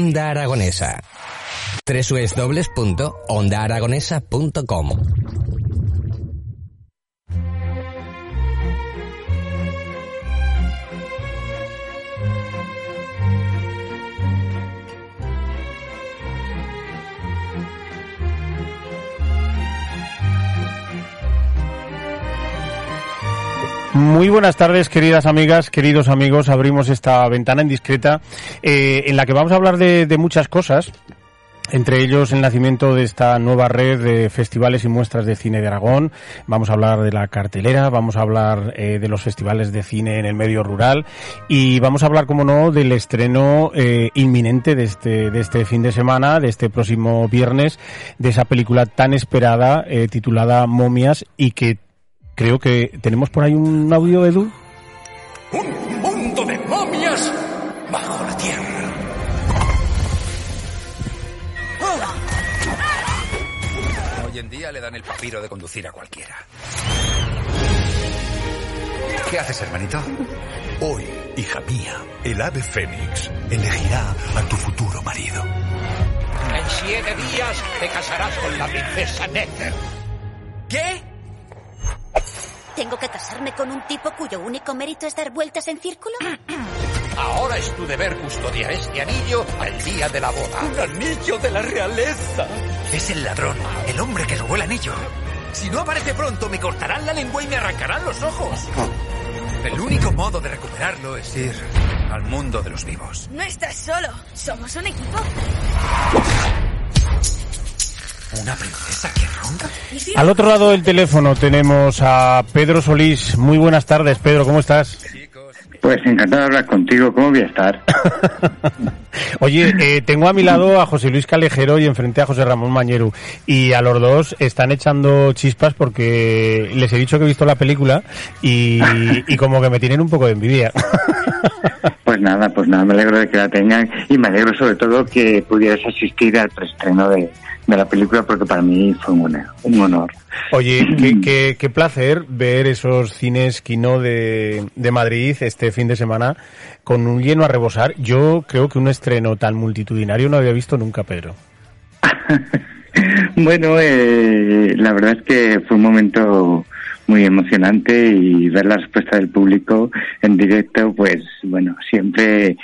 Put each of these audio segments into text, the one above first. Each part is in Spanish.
Onda Aragonesa. www.ondaaragonesa.com. Muy buenas tardes, queridas amigas, queridos amigos. Abrimos esta ventana indiscreta en la que vamos a hablar de muchas cosas, entre ellos el nacimiento de esta nueva red de festivales y muestras de cine de Aragón. Vamos a hablar de la cartelera, vamos a hablar de los festivales de cine en el medio rural y vamos a hablar, como no, del estreno inminente de este fin de semana, de este próximo viernes, de esa película tan esperada titulada Momias, y que creo que tenemos por ahí un audio, Edu. Un mundo de momias bajo la tierra. Hoy en día le dan el papiro de conducir a cualquiera. ¿Qué haces, hermanito? Hoy, hija mía, el ave fénix elegirá a tu futuro marido. En 7 días te casarás con la princesa Nether. ¿Qué? ¿Tengo que casarme con un tipo cuyo único mérito es dar vueltas en círculo? Ahora es tu deber custodiar este anillo al día de la boda. ¡Un anillo de la realeza! Es el ladrón, el hombre que robó el anillo. Si no aparece pronto, me cortarán la lengua y me arrancarán los ojos. El único modo de recuperarlo es ir al mundo de los vivos. No estás solo, somos un equipo. ¿Una princesa que ronda? Al otro lado del teléfono tenemos a Pedro Solís. Muy buenas tardes, Pedro, ¿cómo estás? Pues encantado de hablar contigo, ¿cómo voy a estar? Oye, tengo a mi lado a José Luis Calejero y enfrente a José Ramón Mañeru. Y a los dos están echando chispas porque les he dicho que he visto la película y como que me tienen un poco de envidia. Pues nada, me alegro de que la tengan y me alegro sobre todo que pudieras asistir al preestreno de la película, porque para mí fue un honor. Oye, qué placer ver esos cines Quino de Madrid este fin de semana con un lleno a rebosar. Yo creo que un estreno tan multitudinario no había visto nunca, Pedro. Bueno, la verdad es que fue un momento muy emocionante y ver la respuesta del público en directo, pues bueno, siempre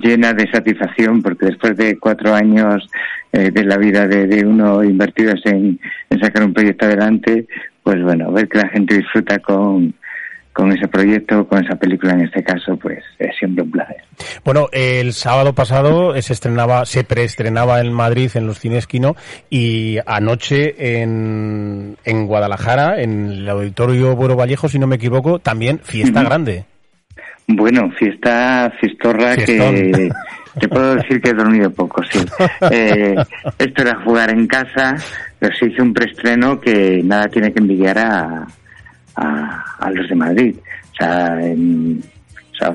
llena de satisfacción, porque después de 4 años de la vida de uno invertidos en sacar un proyecto adelante, pues bueno, ver que la gente disfruta con ese proyecto, con esa película en este caso, pues es siempre un placer. Bueno, el sábado pasado se preestrenaba en Madrid, en los cines Quino, y anoche en Guadalajara, en el Auditorio Buero Vallejo, si no me equivoco, también fiesta grande. Bueno, fiestorra, Fiestón. Que te puedo decir que he dormido poco, sí. Esto era jugar en casa, pero se hizo un preestreno que nada tiene que envidiar a los de Madrid. O sea,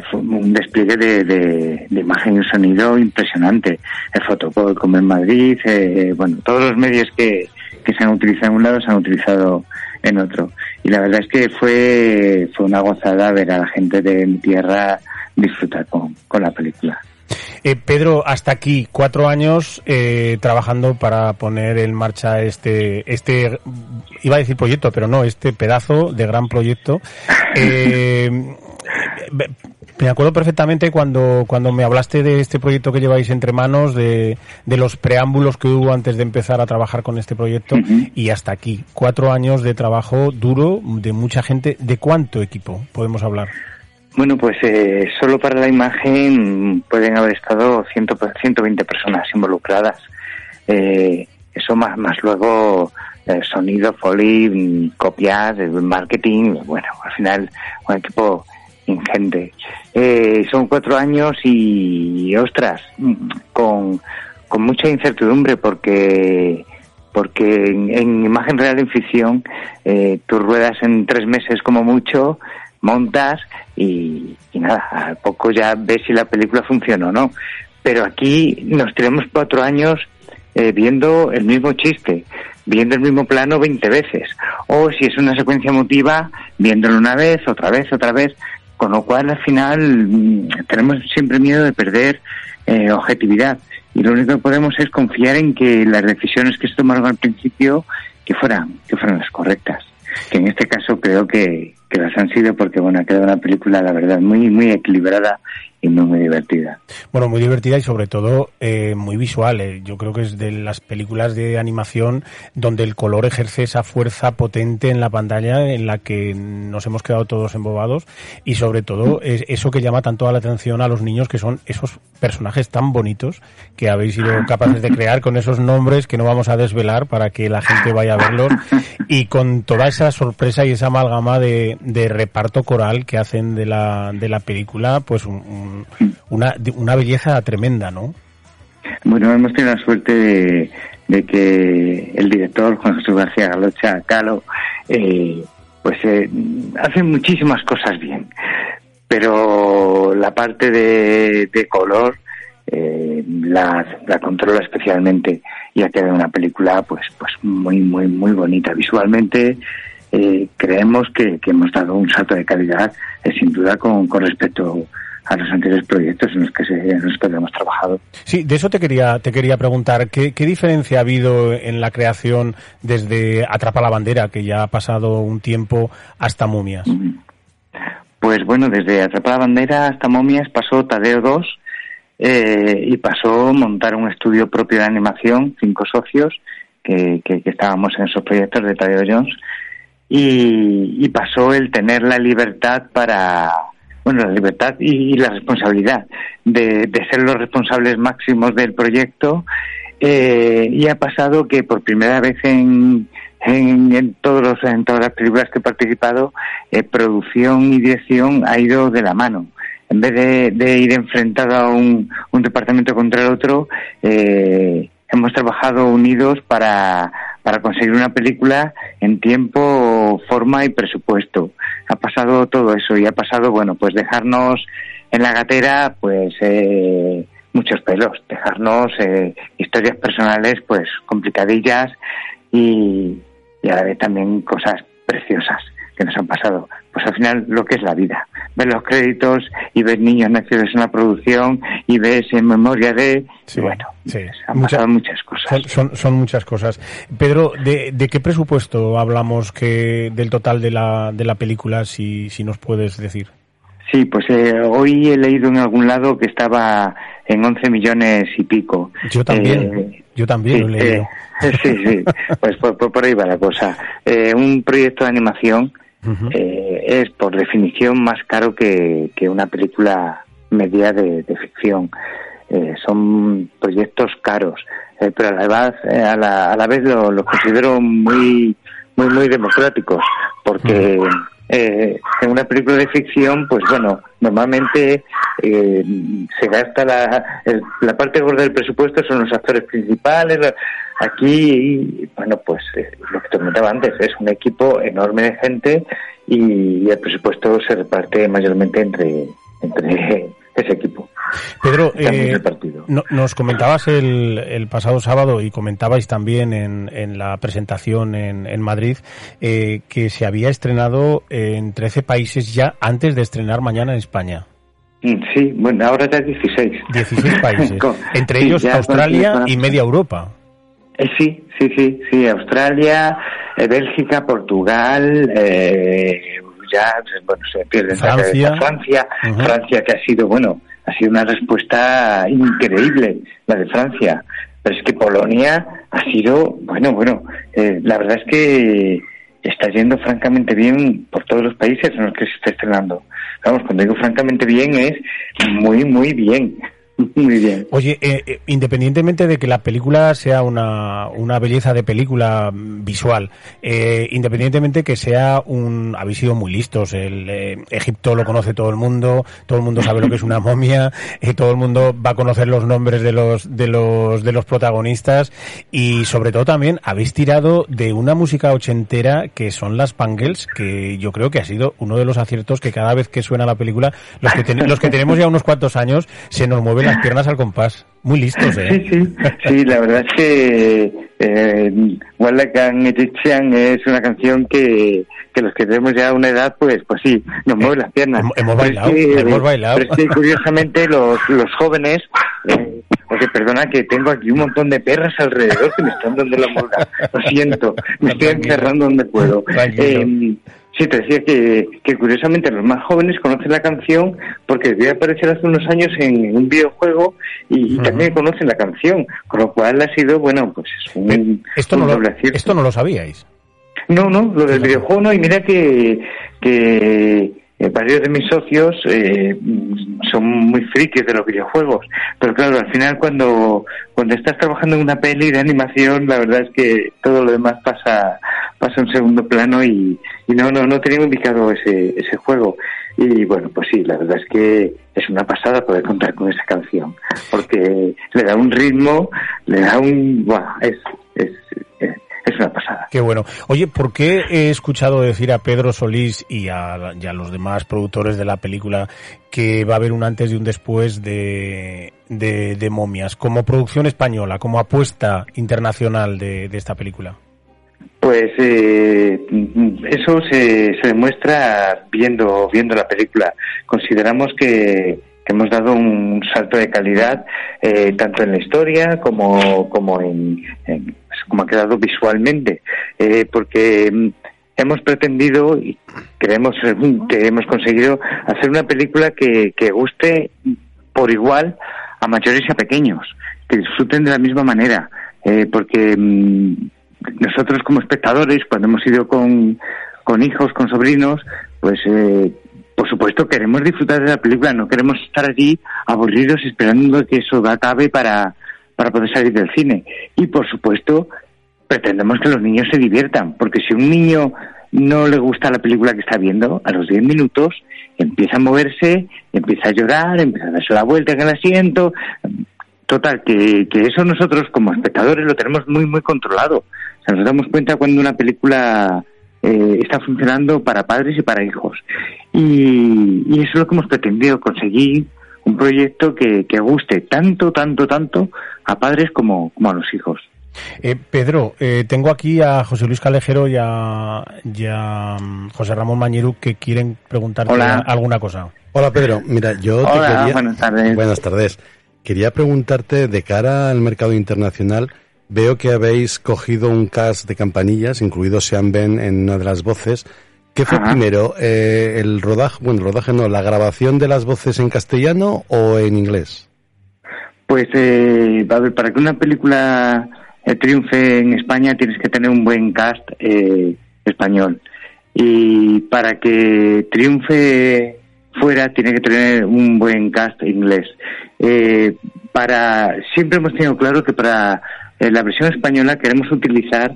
fue un despliegue de imagen y sonido impresionante. El Fotopol, como en Madrid, bueno, todos los medios que se han utilizado en un lado se han utilizado en otro. Y la verdad es que fue una gozada ver a la gente de mi tierra disfrutar con la película. Pedro, hasta aquí 4 años trabajando para poner en marcha este iba a decir proyecto, pero no, este pedazo de gran proyecto. Me acuerdo perfectamente cuando me hablaste de este proyecto que lleváis entre manos, de los preámbulos que hubo antes de empezar a trabajar con este proyecto. Uh-huh. Y hasta aquí, 4 años de trabajo duro, de mucha gente. ¿De cuánto equipo podemos hablar? Bueno, pues solo para la imagen pueden haber estado 120 personas involucradas. Eso más luego sonido, foley, copias, marketing. Bueno, al final un equipo ingente. Son 4 años y ostras, con mucha incertidumbre porque en imagen real, en ficción, tú ruedas en 3 meses como mucho, montas y nada, a poco ya ves si la película funciona o no. Pero aquí nos tenemos 4 años viendo el mismo chiste, viendo el mismo plano 20 veces. O si es una secuencia emotiva, viéndolo una vez, otra vez, con lo cual al final tenemos siempre miedo de perder objetividad, y lo único que podemos es confiar en que las decisiones que se tomaron al principio que fueran las correctas, que en este caso creo que las han sido, porque bueno, ha quedado una película, la verdad, muy muy equilibrada y muy divertida. Bueno, muy divertida y sobre todo muy visual. Yo creo que es de las películas de animación donde el color ejerce esa fuerza potente en la pantalla en la que nos hemos quedado todos embobados, y sobre todo es eso que llama tanto la atención a los niños, que son esos personajes tan bonitos que habéis sido capaces de crear con esos nombres que no vamos a desvelar para que la gente vaya a verlos, y con toda esa sorpresa y esa amalgama de reparto coral que hacen de la película, pues una belleza tremenda, ¿no? Bueno, hemos tenido la suerte de que el director Juan José García Galocha, Calo, hace muchísimas cosas bien, pero la parte de color la controla especialmente, y ha quedado una película pues muy muy muy bonita visualmente. Creemos que hemos dado un salto de calidad, sin duda, con respecto a los anteriores proyectos en los que hemos trabajado. Sí, de eso te quería preguntar. ¿Qué diferencia ha habido en la creación desde Atrapa la Bandera, que ya ha pasado un tiempo, hasta Momias? Pues bueno, desde Atrapa la Bandera hasta Momias pasó Tadeo 2 y pasó montar un estudio propio de animación, 5 socios que estábamos en esos proyectos de Tadeo Jones. Y pasó el tener la libertad y la responsabilidad de ser los responsables máximos del proyecto, y ha pasado que por primera vez en todas las películas que he participado, producción y dirección ha ido de la mano. En vez de ir enfrentado a un departamento contra el otro, hemos trabajado unidos para conseguir una película en tiempo, forma y presupuesto. Ha pasado todo eso, y ha pasado, bueno, pues dejarnos en la gatera muchos pelos, dejarnos historias personales pues complicadillas, y a la vez también cosas preciosas que nos han pasado. Pues al final, lo que es la vida, ver los créditos y ver niños nacidos en la producción y ves En Memoria de... Sí, bueno, sí. Han pasado muchas cosas. Son muchas cosas. Pedro, ¿de qué presupuesto hablamos del total de la película, si nos puedes decir? Sí, pues hoy he leído en algún lado que estaba en 11 millones y pico. Yo también sí, lo he leído. Sí, pues por ahí va la cosa. Un proyecto de animación... Uh-huh. Es por definición más caro que una película media de ficción. Son proyectos caros, pero a la vez lo considero muy muy muy democráticos, porque uh-huh. En una película de ficción, pues bueno, normalmente se gasta la parte gorda del presupuesto, son los actores principales. Aquí, bueno, pues lo que te comentaba antes, es un equipo enorme de gente, y el presupuesto se reparte mayormente entre ese equipo. Pedro, nos comentabas el pasado sábado, y comentabais también en la presentación en Madrid, que se había estrenado en 13 países ya antes de estrenar mañana en España. Sí, bueno, ahora ya 16. 16 países, entre ellos sí, Australia y media Europa. Sí, Australia, Bélgica, Portugal... se pierde Francia, uh-huh. Francia, que ha sido una respuesta increíble la de Francia, pero es que Polonia ha sido la verdad es que está yendo francamente bien por todos los países en los que se está estrenando. Vamos, cuando digo francamente bien es muy muy bien. Muy bien. Oye, independientemente de que la película sea una belleza de película visual, independientemente que sea habéis sido muy listos. El Egipto lo conoce todo el mundo sabe lo que es una momia, todo el mundo va a conocer los nombres de los protagonistas, y sobre todo también habéis tirado de una música ochentera que son las Bangles, que yo creo que ha sido uno de los aciertos, que cada vez que suena la película, los que tenemos ya unos cuantos años, se nos mueve mueven las piernas al compás. Muy listos, ¿eh? Sí, la verdad es que Wallacan Egyptian es una canción que los que tenemos ya una edad, pues sí, nos mueven las piernas. Hemos bailado. Pero es que, curiosamente, los jóvenes... Porque perdona que tengo aquí un montón de perras alrededor que me están dando la molga. Lo siento, me estoy encerrando donde puedo. Sí, te decía que curiosamente los más jóvenes conocen la canción porque voy a aparecer hace unos años en un videojuego y también conocen la canción, con lo cual ha sido, bueno, pues esto no lo sabíais. No, lo del videojuego no, y mira que varios de mis socios son muy frikis de los videojuegos, pero claro, al final cuando estás trabajando en una peli de animación, la verdad es que todo lo demás pasa en segundo plano y no tenía indicado ese juego. Y bueno, pues sí, la verdad es que es una pasada poder contar con esa canción, porque le da un ritmo, le da un... ¡Buah! Es una pasada. Qué bueno. Oye, ¿por qué he escuchado decir a Pedro Solís y a los demás productores de la película que va a haber un antes y un después de Momias, como producción española, como apuesta internacional de esta película? Pues eso se demuestra viendo la película. Consideramos que hemos dado un salto de calidad tanto en la historia como ha quedado visualmente, porque hemos pretendido y creemos que hemos conseguido hacer una película que guste por igual a mayores y a pequeños, que disfruten de la misma manera, porque nosotros como espectadores, cuando hemos ido con hijos, con sobrinos, pues... por supuesto, queremos disfrutar de la película, no queremos estar allí aburridos esperando que eso acabe para poder salir del cine. Y, por supuesto, pretendemos que los niños se diviertan, porque si un niño no le gusta la película que está viendo, a los 10 minutos empieza a moverse, empieza a llorar, empieza a darse la vuelta en el asiento... Total, que eso nosotros como espectadores lo tenemos muy, muy controlado. O sea, nos damos cuenta cuando una película... está funcionando para padres y para hijos, y eso es lo que hemos pretendido, conseguir un proyecto que guste tanto a padres como a los hijos. Pedro, tengo aquí a José Luis Calejero y a José Ramón Mañeru que quieren preguntarte alguna cosa. Hola Pedro, mira, yo te quería... Buenas tardes. Quería preguntarte, de cara al mercado internacional... Veo que habéis cogido un cast de campanillas, incluido Sean Bean en una de las voces. ¿Qué fue primero, la grabación de las voces en castellano o en inglés? Pues, para que una película triunfe en España tienes que tener un buen cast español. Y para que triunfe fuera tiene que tener un buen cast inglés. Siempre hemos tenido claro que para... la versión española queremos utilizar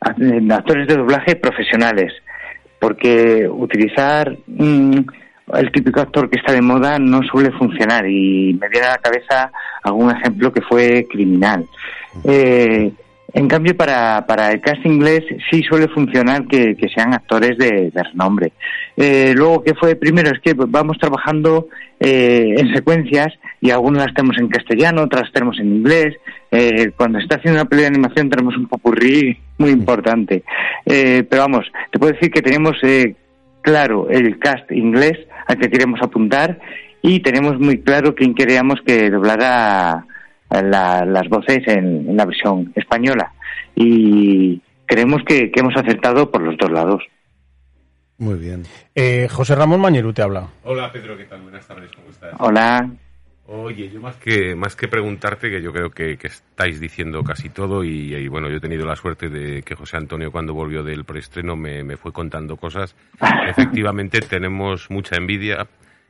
actores de doblaje profesionales, porque utilizar el típico actor que está de moda no suele funcionar, y me viene a la cabeza algún ejemplo que fue Criminal. En cambio, para el cast inglés sí suele funcionar que sean actores de renombre. Luego, ¿qué fue primero? Es que vamos trabajando en secuencias y algunas las tenemos en castellano, otras las tenemos en inglés. Cuando se está haciendo una peli de animación tenemos un popurrí muy importante. Pero vamos, te puedo decir que tenemos claro el cast inglés al que queremos apuntar y tenemos muy claro quién queríamos que doblara las voces en la versión española, y creemos que hemos acertado por los dos lados. Muy bien. José Ramón Mañeru te habla. Hola Pedro, ¿qué tal? Buenas tardes, ¿cómo estás? Hola. Oye, yo más que preguntarte, que yo creo que estáis diciendo casi todo, y bueno, yo he tenido la suerte de que José Antonio, cuando volvió del preestreno, me fue contando cosas. Efectivamente tenemos mucha envidia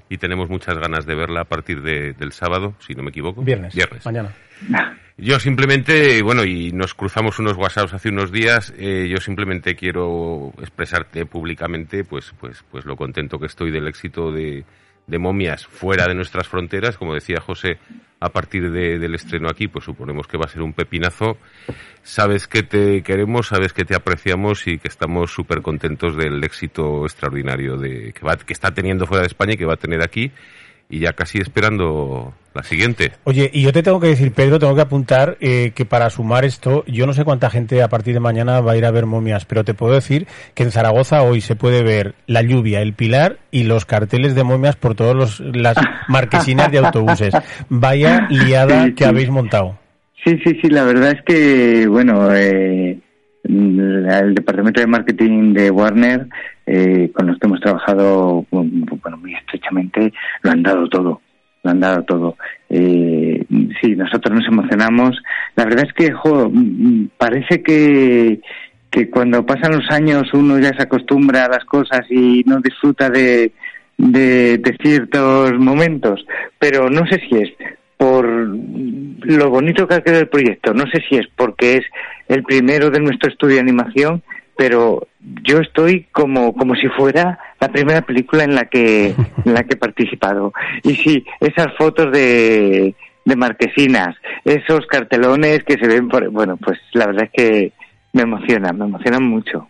y tenemos muchas ganas de verla a partir del sábado, si no me equivoco. Viernes. Mañana. Yo simplemente, y nos cruzamos unos WhatsApps hace unos días, yo simplemente quiero expresarte públicamente pues lo contento que estoy del éxito de Momias fuera de nuestras fronteras. Como decía José, a partir del estreno aquí, pues suponemos que va a ser un pepinazo. Sabes que te queremos, sabes que te apreciamos y que estamos súper contentos del éxito extraordinario que está teniendo fuera de España y que va a tener aquí. y ya casi esperando la siguiente. Oye, y yo te tengo que decir, Pedro, tengo que apuntar que para sumar esto, yo no sé cuánta gente a partir de mañana va a ir a ver Momias, pero te puedo decir que en Zaragoza hoy se puede ver La Lluvia, El Pilar y los carteles de Momias por todas las marquesinas de autobuses. Vaya liada que habéis montado. Sí, la verdad es que, bueno, el departamento de marketing de Warner, con los que hemos trabajado muy estrechamente, lo han dado todo. Sí, nosotros nos emocionamos. La verdad es que parece que cuando pasan los años uno ya se acostumbra a las cosas y no disfruta de ciertos momentos, pero no sé si es por lo bonito que ha quedado el proyecto, no sé si es porque es el primero de nuestro estudio de animación, pero yo estoy como si fuera la primera película en la que he participado. Y sí, esas fotos de marquesinas, esos cartelones que se ven, pues la verdad es que me emocionan mucho.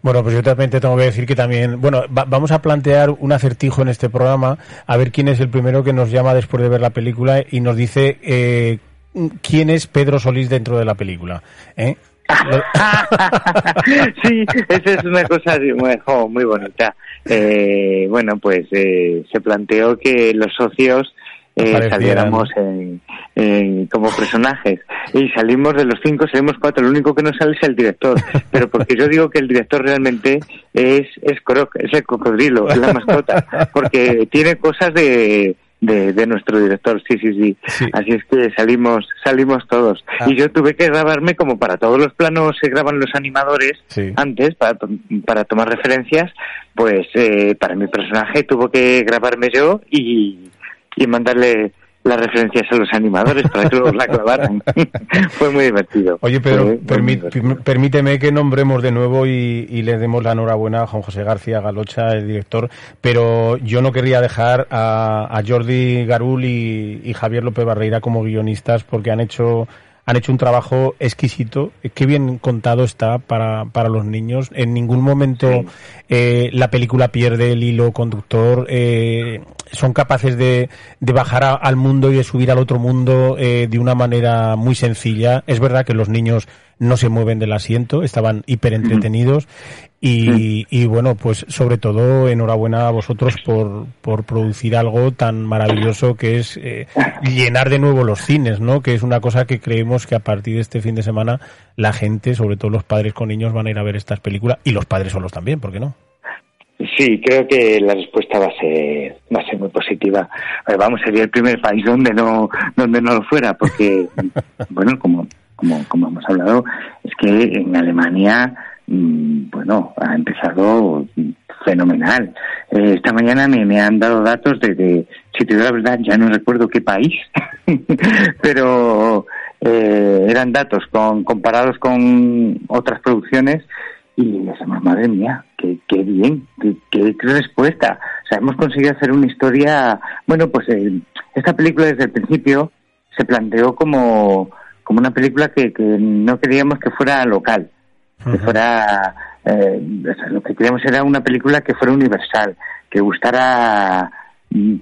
Bueno, pues yo también te tengo que decir que también... Bueno, vamos a plantear un acertijo en este programa, a ver quién es el primero que nos llama después de ver la película y nos dice quién es Pedro Solís dentro de la película, ¿eh? Sí, esa es una cosa muy bonita. Se planteó que los socios saliéramos como personajes, y salimos de los 5, salimos 4, lo único que no sale es el director, pero porque yo digo que el director realmente es Croc, es el cocodrilo, es la mascota, porque tiene cosas de nuestro director, sí. Así es que salimos todos. Y yo tuve que grabarme, como para todos los planos se graban los animadores antes para tomar referencias, pues para mi personaje tuvo que grabarme yo y mandarle las referencias a los animadores para que luego la clavaran. Fue muy divertido. Oye, Pedro, permíteme que nombremos de nuevo y le demos la enhorabuena a Juan José García Galocha, el director, pero yo no querría dejar a Jordi Garul y Javier López Barreira como guionistas, porque han hecho un trabajo exquisito. Qué bien contado está para los niños. En ningún momento la película pierde el hilo conductor. Son capaces de bajar al mundo y de subir al otro mundo de una manera muy sencilla. Es verdad que los niños no se mueven del asiento, estaban hiper entretenidos. Y bueno, pues sobre todo enhorabuena a vosotros por producir algo tan maravilloso que es llenar de nuevo los cines, ¿no? Que es una cosa que creemos que a partir de este fin de semana la gente, sobre todo los padres con niños, van a ir a ver estas películas, y los padres solos también, ¿por qué no? Sí, creo que la respuesta va a ser muy positiva. Sería el primer país donde no lo fuera, porque bueno, como hemos hablado, es que en Alemania ha empezado fenomenal. Esta mañana me han dado datos de, si te digo la verdad, ya no recuerdo qué país, pero eran datos comparados con otras producciones, y decimos, madre mía, qué bien, qué respuesta. O sea, hemos conseguido hacer una historia... Bueno, pues esta película desde el principio se planteó como una película que no queríamos que fuera local, que fuera, lo que queríamos era una película que fuera universal, que gustara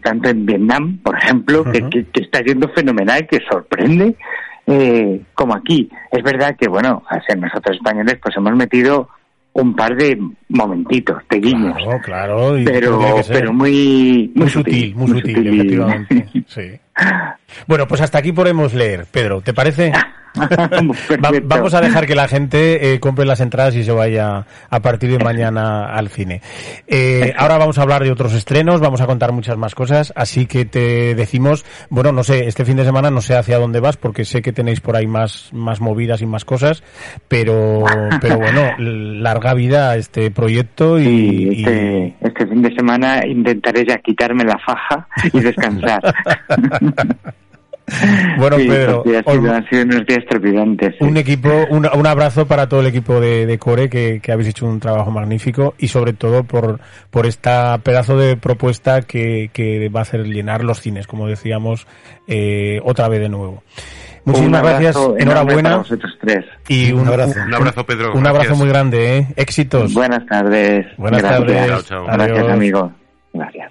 tanto en Vietnam, por ejemplo, que está yendo fenomenal, que sorprende, como aquí. Es verdad que, al ser nosotros españoles, pues hemos metido un par de momentitos, de guiños. Claro, pero muy sutil, efectivamente. Sí. Bueno, pues hasta aquí podemos leer, Pedro, ¿te parece? Vamos a dejar que la gente compre las entradas y se vaya a partir de mañana al cine. Ahora vamos a hablar de otros estrenos, vamos a contar muchas más cosas, así que te decimos, no sé, este fin de semana no sé hacia dónde vas, porque sé que tenéis por ahí más movidas y más cosas, pero larga vida a este proyecto. Este fin de semana intentaré ya quitarme la faja y descansar. Bueno, sí, Pedro, han sido unos días trepidantes. Sí. Un equipo, un abrazo para todo el equipo de Core, que habéis hecho un trabajo magnífico, y sobre todo por esta pedazo de propuesta que va a hacer llenar los cines, como decíamos, otra vez de nuevo. Muchísimas gracias, enhorabuena a vosotros tres. Y un abrazo, Pedro. Un abrazo muy grande, ¿eh? Éxitos. Buenas tardes. Buenas tardes. Chao. Gracias, amigo. Gracias.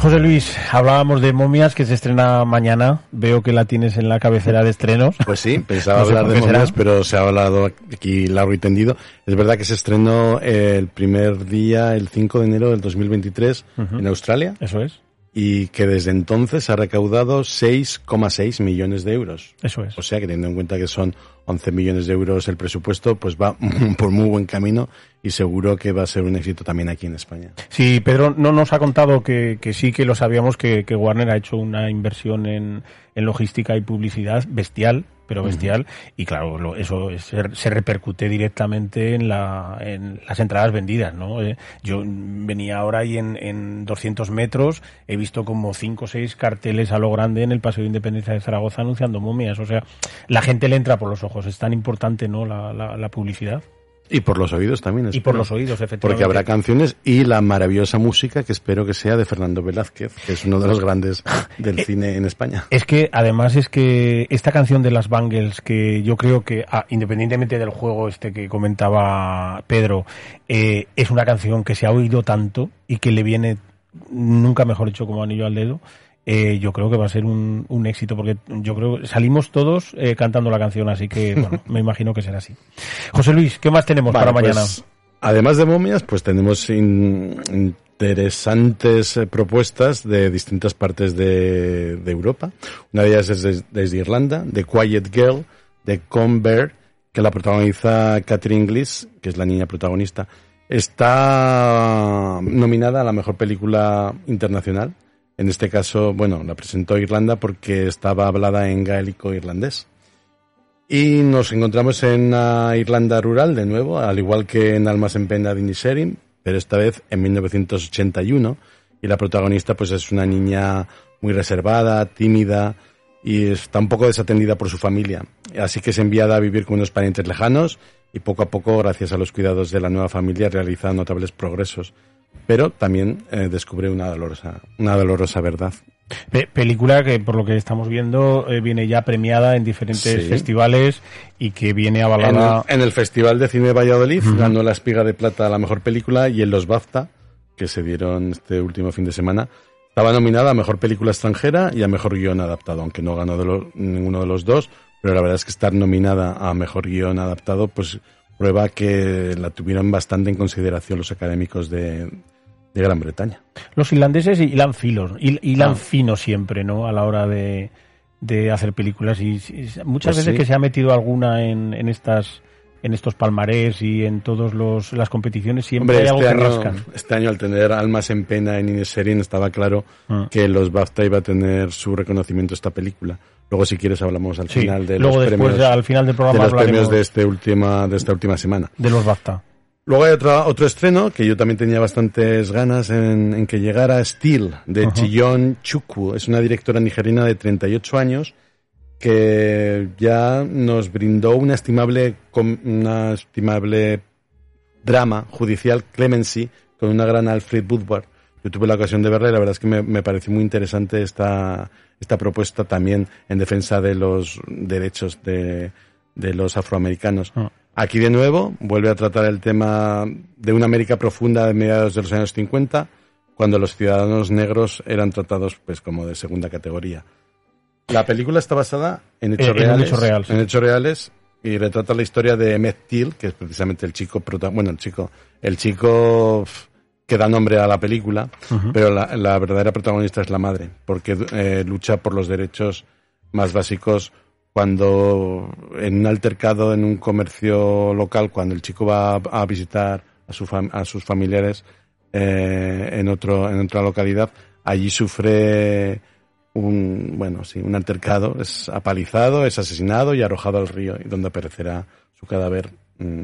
José Luis, hablábamos de Momias, que se estrena mañana. Veo que la tienes en la cabecera de estrenos. Pues sí, pensaba no hablar de Momias, pero se ha hablado aquí largo y tendido. Es verdad que se estrenó el primer día, el 5 de enero del 2023, en Australia. Eso es. Y que desde entonces ha recaudado 6,6 millones de euros. Eso es. O sea, que teniendo en cuenta que son 11 millones de euros el presupuesto, pues va por muy buen camino y seguro que va a ser un éxito también aquí en España. Sí, Pedro no nos ha contado que sí, que lo sabíamos, que Warner ha hecho una inversión en logística y publicidad bestial, pero bestial, y claro, eso se repercute directamente en las entradas vendidas, ¿no? Yo venía ahora y en 200 metros he visto como 5 o 6 carteles a lo grande en el Paseo de Independencia de Zaragoza anunciando Momias. O sea, la gente le entra por los ojos, es tan importante, ¿no?, la publicidad. Y por los oídos también. Espero. Y por los oídos, efectivamente. Porque habrá canciones y la maravillosa música, que espero que sea de Fernando Velázquez, que es uno de los grandes del cine en España. Es que, además, es que esta canción de las Bangles, que yo creo que, independientemente del juego este que comentaba Pedro, es una canción que se ha oído tanto y que le viene, nunca mejor dicho, como anillo al dedo. Yo creo que va a ser un éxito, porque yo creo que salimos todos cantando la canción, así que bueno, me imagino que será así. José Luis, ¿qué más tenemos para mañana? Además de Momias, pues tenemos interesantes propuestas de distintas partes de Europa. Una de ellas es desde Irlanda, The Quiet Girl, de Conver, que la protagoniza Catherine Gliss, que es la niña protagonista. Está nominada a la mejor película internacional. En este caso, bueno, la presentó Irlanda porque estaba hablada en gaélico irlandés. Y nos encontramos en una Irlanda rural, de nuevo, al igual que en Almas en pena de Inisherin, pero esta vez en 1981. Y la protagonista, pues, es una niña muy reservada, tímida y está un poco desatendida por su familia. Así que es enviada a vivir con unos parientes lejanos y poco a poco, gracias a los cuidados de la nueva familia, realiza notables progresos. Pero también descubre una dolorosa verdad. Película que, por lo que estamos viendo, viene ya premiada en diferentes festivales y que viene avalada... En el Festival de Cine de Valladolid ganó la Espiga de Plata a la mejor película, y en los BAFTA, que se dieron este último fin de semana, estaba nominada a mejor película extranjera y a mejor guión adaptado, aunque no ganó ninguno de los dos, pero la verdad es que estar nominada a mejor guión adaptado, pues... prueba que la tuvieron bastante en consideración los académicos de Gran Bretaña. Los irlandeses hilan fino siempre, ¿no?, a la hora de hacer películas. Y muchas veces que se ha metido alguna en estos palmarés y en todas las competiciones, siempre hay algo que rascan. Este año, al tener Almas en pena en Inisherin, estaba claro que los BAFTA iba a tener su reconocimiento esta película. Luego, si quieres, hablamos al final de los premios. Luego, al final del programa, de los premios de esta última semana. De los BAFTA. Luego hay otro estreno que yo también tenía bastantes ganas en que llegara, Steel, de Chillon Chuku. Es una directora nigerina de 38 años que ya nos brindó una estimable drama judicial, Clemency, con una gran Alfred Woodward. Yo tuve la ocasión de verla y la verdad es que me pareció muy interesante esta propuesta, también en defensa de los derechos de los afroamericanos. Aquí, de nuevo, vuelve a tratar el tema de una América profunda de mediados de los años 50, cuando los ciudadanos negros eran tratados, pues, como de segunda categoría. La película está basada en hechos reales y retrata la historia de Emmett Till, que es precisamente el chico que da nombre a la película, pero la verdadera protagonista es la madre, porque lucha por los derechos más básicos cuando, en un altercado en un comercio local, cuando el chico va a visitar a sus familiares en otra localidad, allí sufre un altercado, es apalizado, es asesinado y arrojado al río, donde aparecerá su cadáver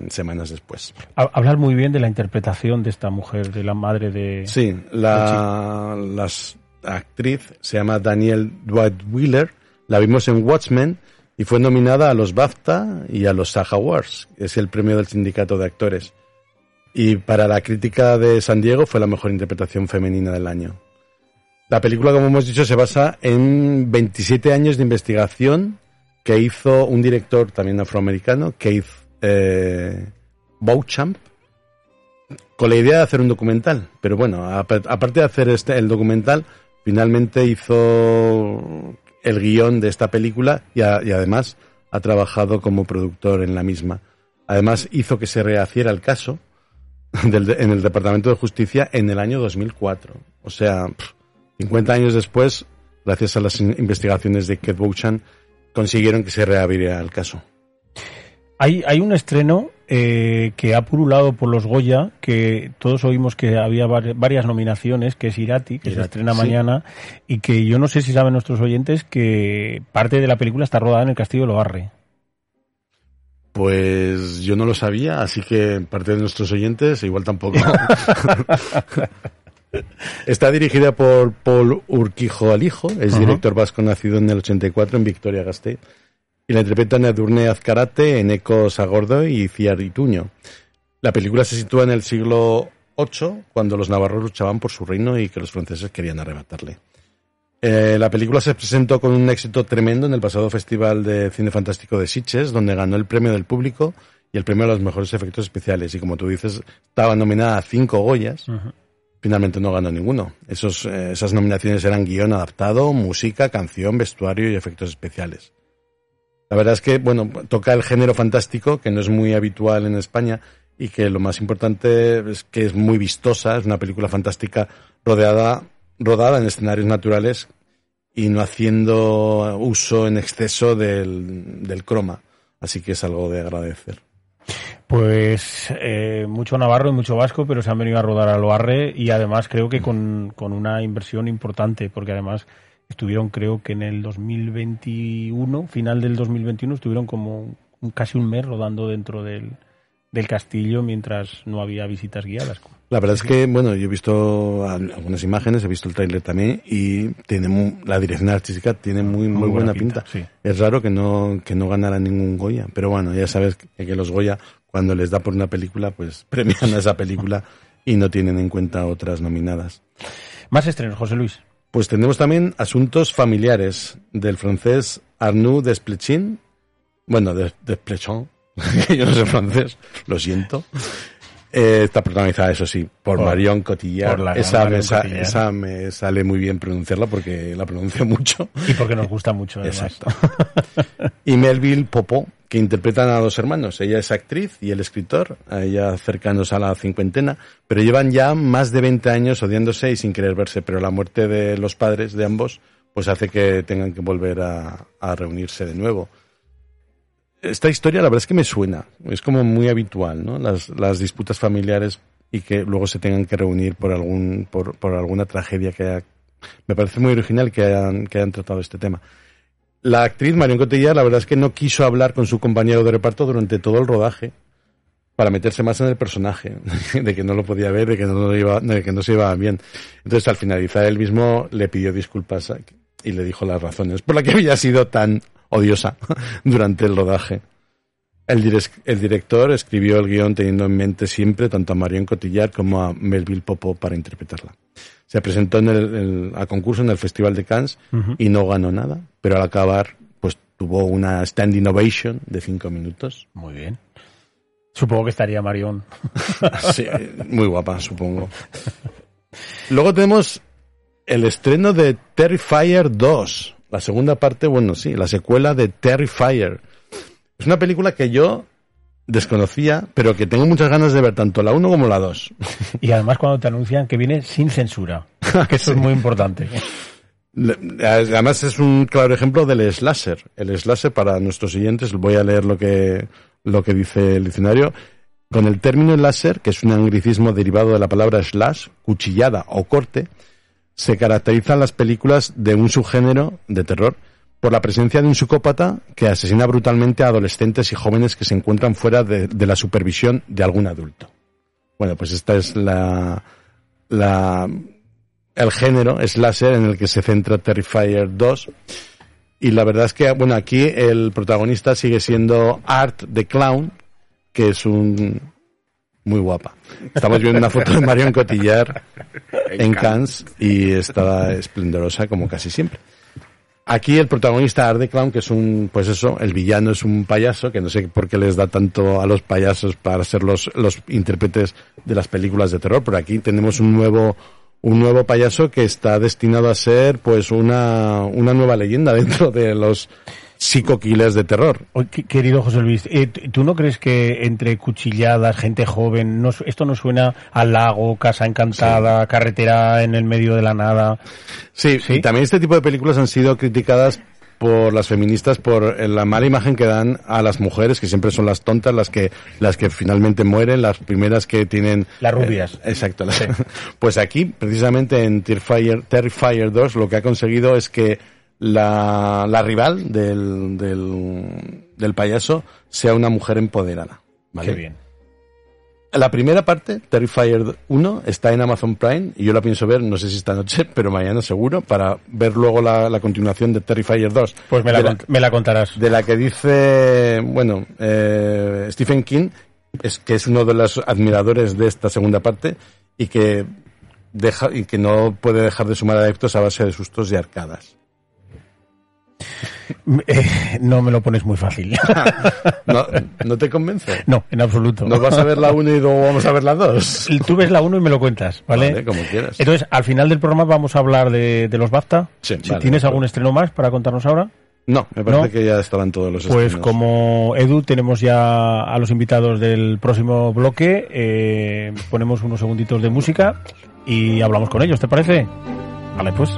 semanas después. Hablar muy bien de la interpretación de esta mujer, de la madre de... Sí, la actriz se llama Danielle Dwight Wheeler, la vimos en Watchmen y fue nominada a los BAFTA y a los SAG Awards, es el premio del sindicato de actores. Y para la crítica de San Diego fue la mejor interpretación femenina del año. La película, como hemos dicho, se basa en 27 años de investigación que hizo un director también afroamericano, Keith Beauchamp, con la idea de hacer un documental. Pero bueno, aparte de hacer el documental, Finalmente hizo el guión de esta película y además ha trabajado como productor en la misma. Además hizo que se rehaciera el caso en el Departamento de Justicia en el año 2004. O sea, 50 años después, gracias a las investigaciones de Keith Beauchamp, consiguieron que se reabriera el caso. Hay un estreno que ha pululado por los Goya, que todos oímos que había varias nominaciones, que es Irati, que Irati, se estrena mañana, y que yo no sé si saben nuestros oyentes que parte de la película está rodada en el Castillo de Loarre. Pues yo no lo sabía, así que parte de nuestros oyentes igual tampoco. Está dirigida por Paul Urquijo Alijo, es director vasco nacido en el 84 en Vitoria-Gasteiz. Y la interpretan Nedurne Azcarate, Eneko Sagordo y Ciar Ituño. La película se sitúa en el siglo VIII, cuando los navarros luchaban por su reino y que los franceses querían arrebatarle. La película se presentó con un éxito tremendo en el pasado Festival de Cine Fantástico de Sitges, donde ganó el premio del público y el premio a los mejores efectos especiales. Y como tú dices, estaba nominada a 5 Goyas. Finalmente no ganó ninguno. Esas nominaciones eran guión adaptado, música, canción, vestuario y efectos especiales. La verdad es que, bueno, toca el género fantástico, que no es muy habitual en España, y que lo más importante es que es muy vistosa, es una película fantástica rodada en escenarios naturales y no haciendo uso en exceso del croma. Así que es algo de agradecer. Pues mucho navarro y mucho vasco, pero se han venido a rodar a Loarre y además creo que con una inversión importante, porque además... Estuvieron, creo que en el 2021, final del 2021, estuvieron como casi un mes rodando dentro del castillo mientras no había visitas guiadas. La verdad es que, bueno, yo he visto algunas imágenes, he visto el tráiler también y la dirección artística tiene muy buena pinta. Sí. Es raro que no ganara ningún Goya, pero bueno, ya sabes que los Goya, cuando les da por una película, pues premian a esa película y no tienen en cuenta otras nominadas. Más estrenos, José Luis. Pues tenemos también Asuntos familiares del francés Arnaud Desplechin. Bueno, Desplechin, yo no sé francés, lo siento. Está protagonizada, eso sí, por Marion Cotillard. Esa me sale muy bien pronunciarla porque la pronuncio mucho. Y porque nos gusta mucho, además. Exacto. Y Melville Popó, que interpretan a dos hermanos. Ella es actriz y el escritor, a ella cercanos a la cincuentena, pero llevan ya más de 20 años odiándose y sin querer verse, pero la muerte de los padres de ambos pues hace que tengan que volver a reunirse de nuevo. Esta historia la verdad es que me suena, es como muy habitual, ¿no? Las disputas familiares y que luego se tengan que reunir por alguna tragedia que haya. Me parece muy original que hayan tratado este tema. La actriz Marion Cotillard, la verdad es que no quiso hablar con su compañero de reparto durante todo el rodaje para meterse más en el personaje, de que no lo podía ver, de que no se llevaban bien. Entonces, al finalizar, él mismo le pidió disculpas y le dijo las razones por las que había sido tan odiosa durante el rodaje. El director escribió el guión teniendo en mente siempre tanto a Marion Cotillard como a Melville Popó para interpretarla. Se presentó a concurso en el Festival de Cannes y no ganó nada, pero al acabar pues tuvo una standing ovation de 5 minutos. Muy bien. Supongo que estaría Marion. Sí, muy guapa, supongo. Luego tenemos el estreno de Terrifier 2, la segunda parte, bueno, sí, la secuela de Terrifier. Es una película que yo desconocía, pero que tengo muchas ganas de ver tanto la 1 como la 2. Y además cuando te anuncian que viene sin censura, que eso es muy importante. Además es un claro ejemplo del slasher. El slasher, para nuestros siguientes, voy a leer lo que dice el diccionario. Con el término slasher, que es un anglicismo derivado de la palabra slash, cuchillada o corte, se caracterizan las películas de un subgénero de terror por la presencia de un psicópata que asesina brutalmente a adolescentes y jóvenes que se encuentran fuera de la supervisión de algún adulto. Bueno, pues esta es el género slasher en el que se centra Terrifier 2. Y la verdad es que, bueno, aquí el protagonista sigue siendo Art the Clown, que es muy guapa. Estamos viendo una foto de Marion Cotillard en Cannes y está esplendorosa como casi siempre. Aquí el protagonista, Art the Clown, que es el villano es un payaso, que no sé por qué les da tanto a los payasos para ser los intérpretes de las películas de terror, pero aquí tenemos un nuevo un nuevo payaso que está destinado a ser pues una nueva leyenda dentro de los psicoquiles de terror. Querido José Luis, ¿tú no crees que entre cuchilladas, gente joven, no, esto no suena al lago, casa encantada, sí, carretera en el medio de la nada? Sí, ¿sí? Y también este tipo de películas han sido criticadas por las feministas por la mala imagen que dan a las mujeres, que siempre son las tontas, las que finalmente mueren, las primeras que tienen... Las rubias. Exacto. Sí. Pues aquí, precisamente en Terrifier 2, lo que ha conseguido es que la rival del payaso sea una mujer empoderada, ¿vale? Qué bien. La primera parte, Terrifier 1, está en Amazon Prime y yo la pienso ver, no sé si esta noche, pero mañana seguro, para ver luego la continuación de Terrifier 2. Pues me la contarás. De la que dice, bueno, Stephen King, que es uno de los admiradores de esta segunda parte y que no puede dejar de sumar adeptos a base de sustos y arcadas. No me lo pones muy fácil. ¿No te convence? No, en absoluto. ¿No vas a ver la 1 y luego vamos a ver la 2? Tú ves la 1 y me lo cuentas, ¿vale? Vale, como quieras. Entonces, al final del programa vamos a hablar de los BAFTA. Sí, si vale, ¿tienes algún estreno más para contarnos ahora? No, me parece que ya estaban todos los estrenos. Pues como Edu, tenemos ya a los invitados del próximo bloque. Ponemos unos segunditos de música y hablamos con ellos, ¿te parece? Vale, pues...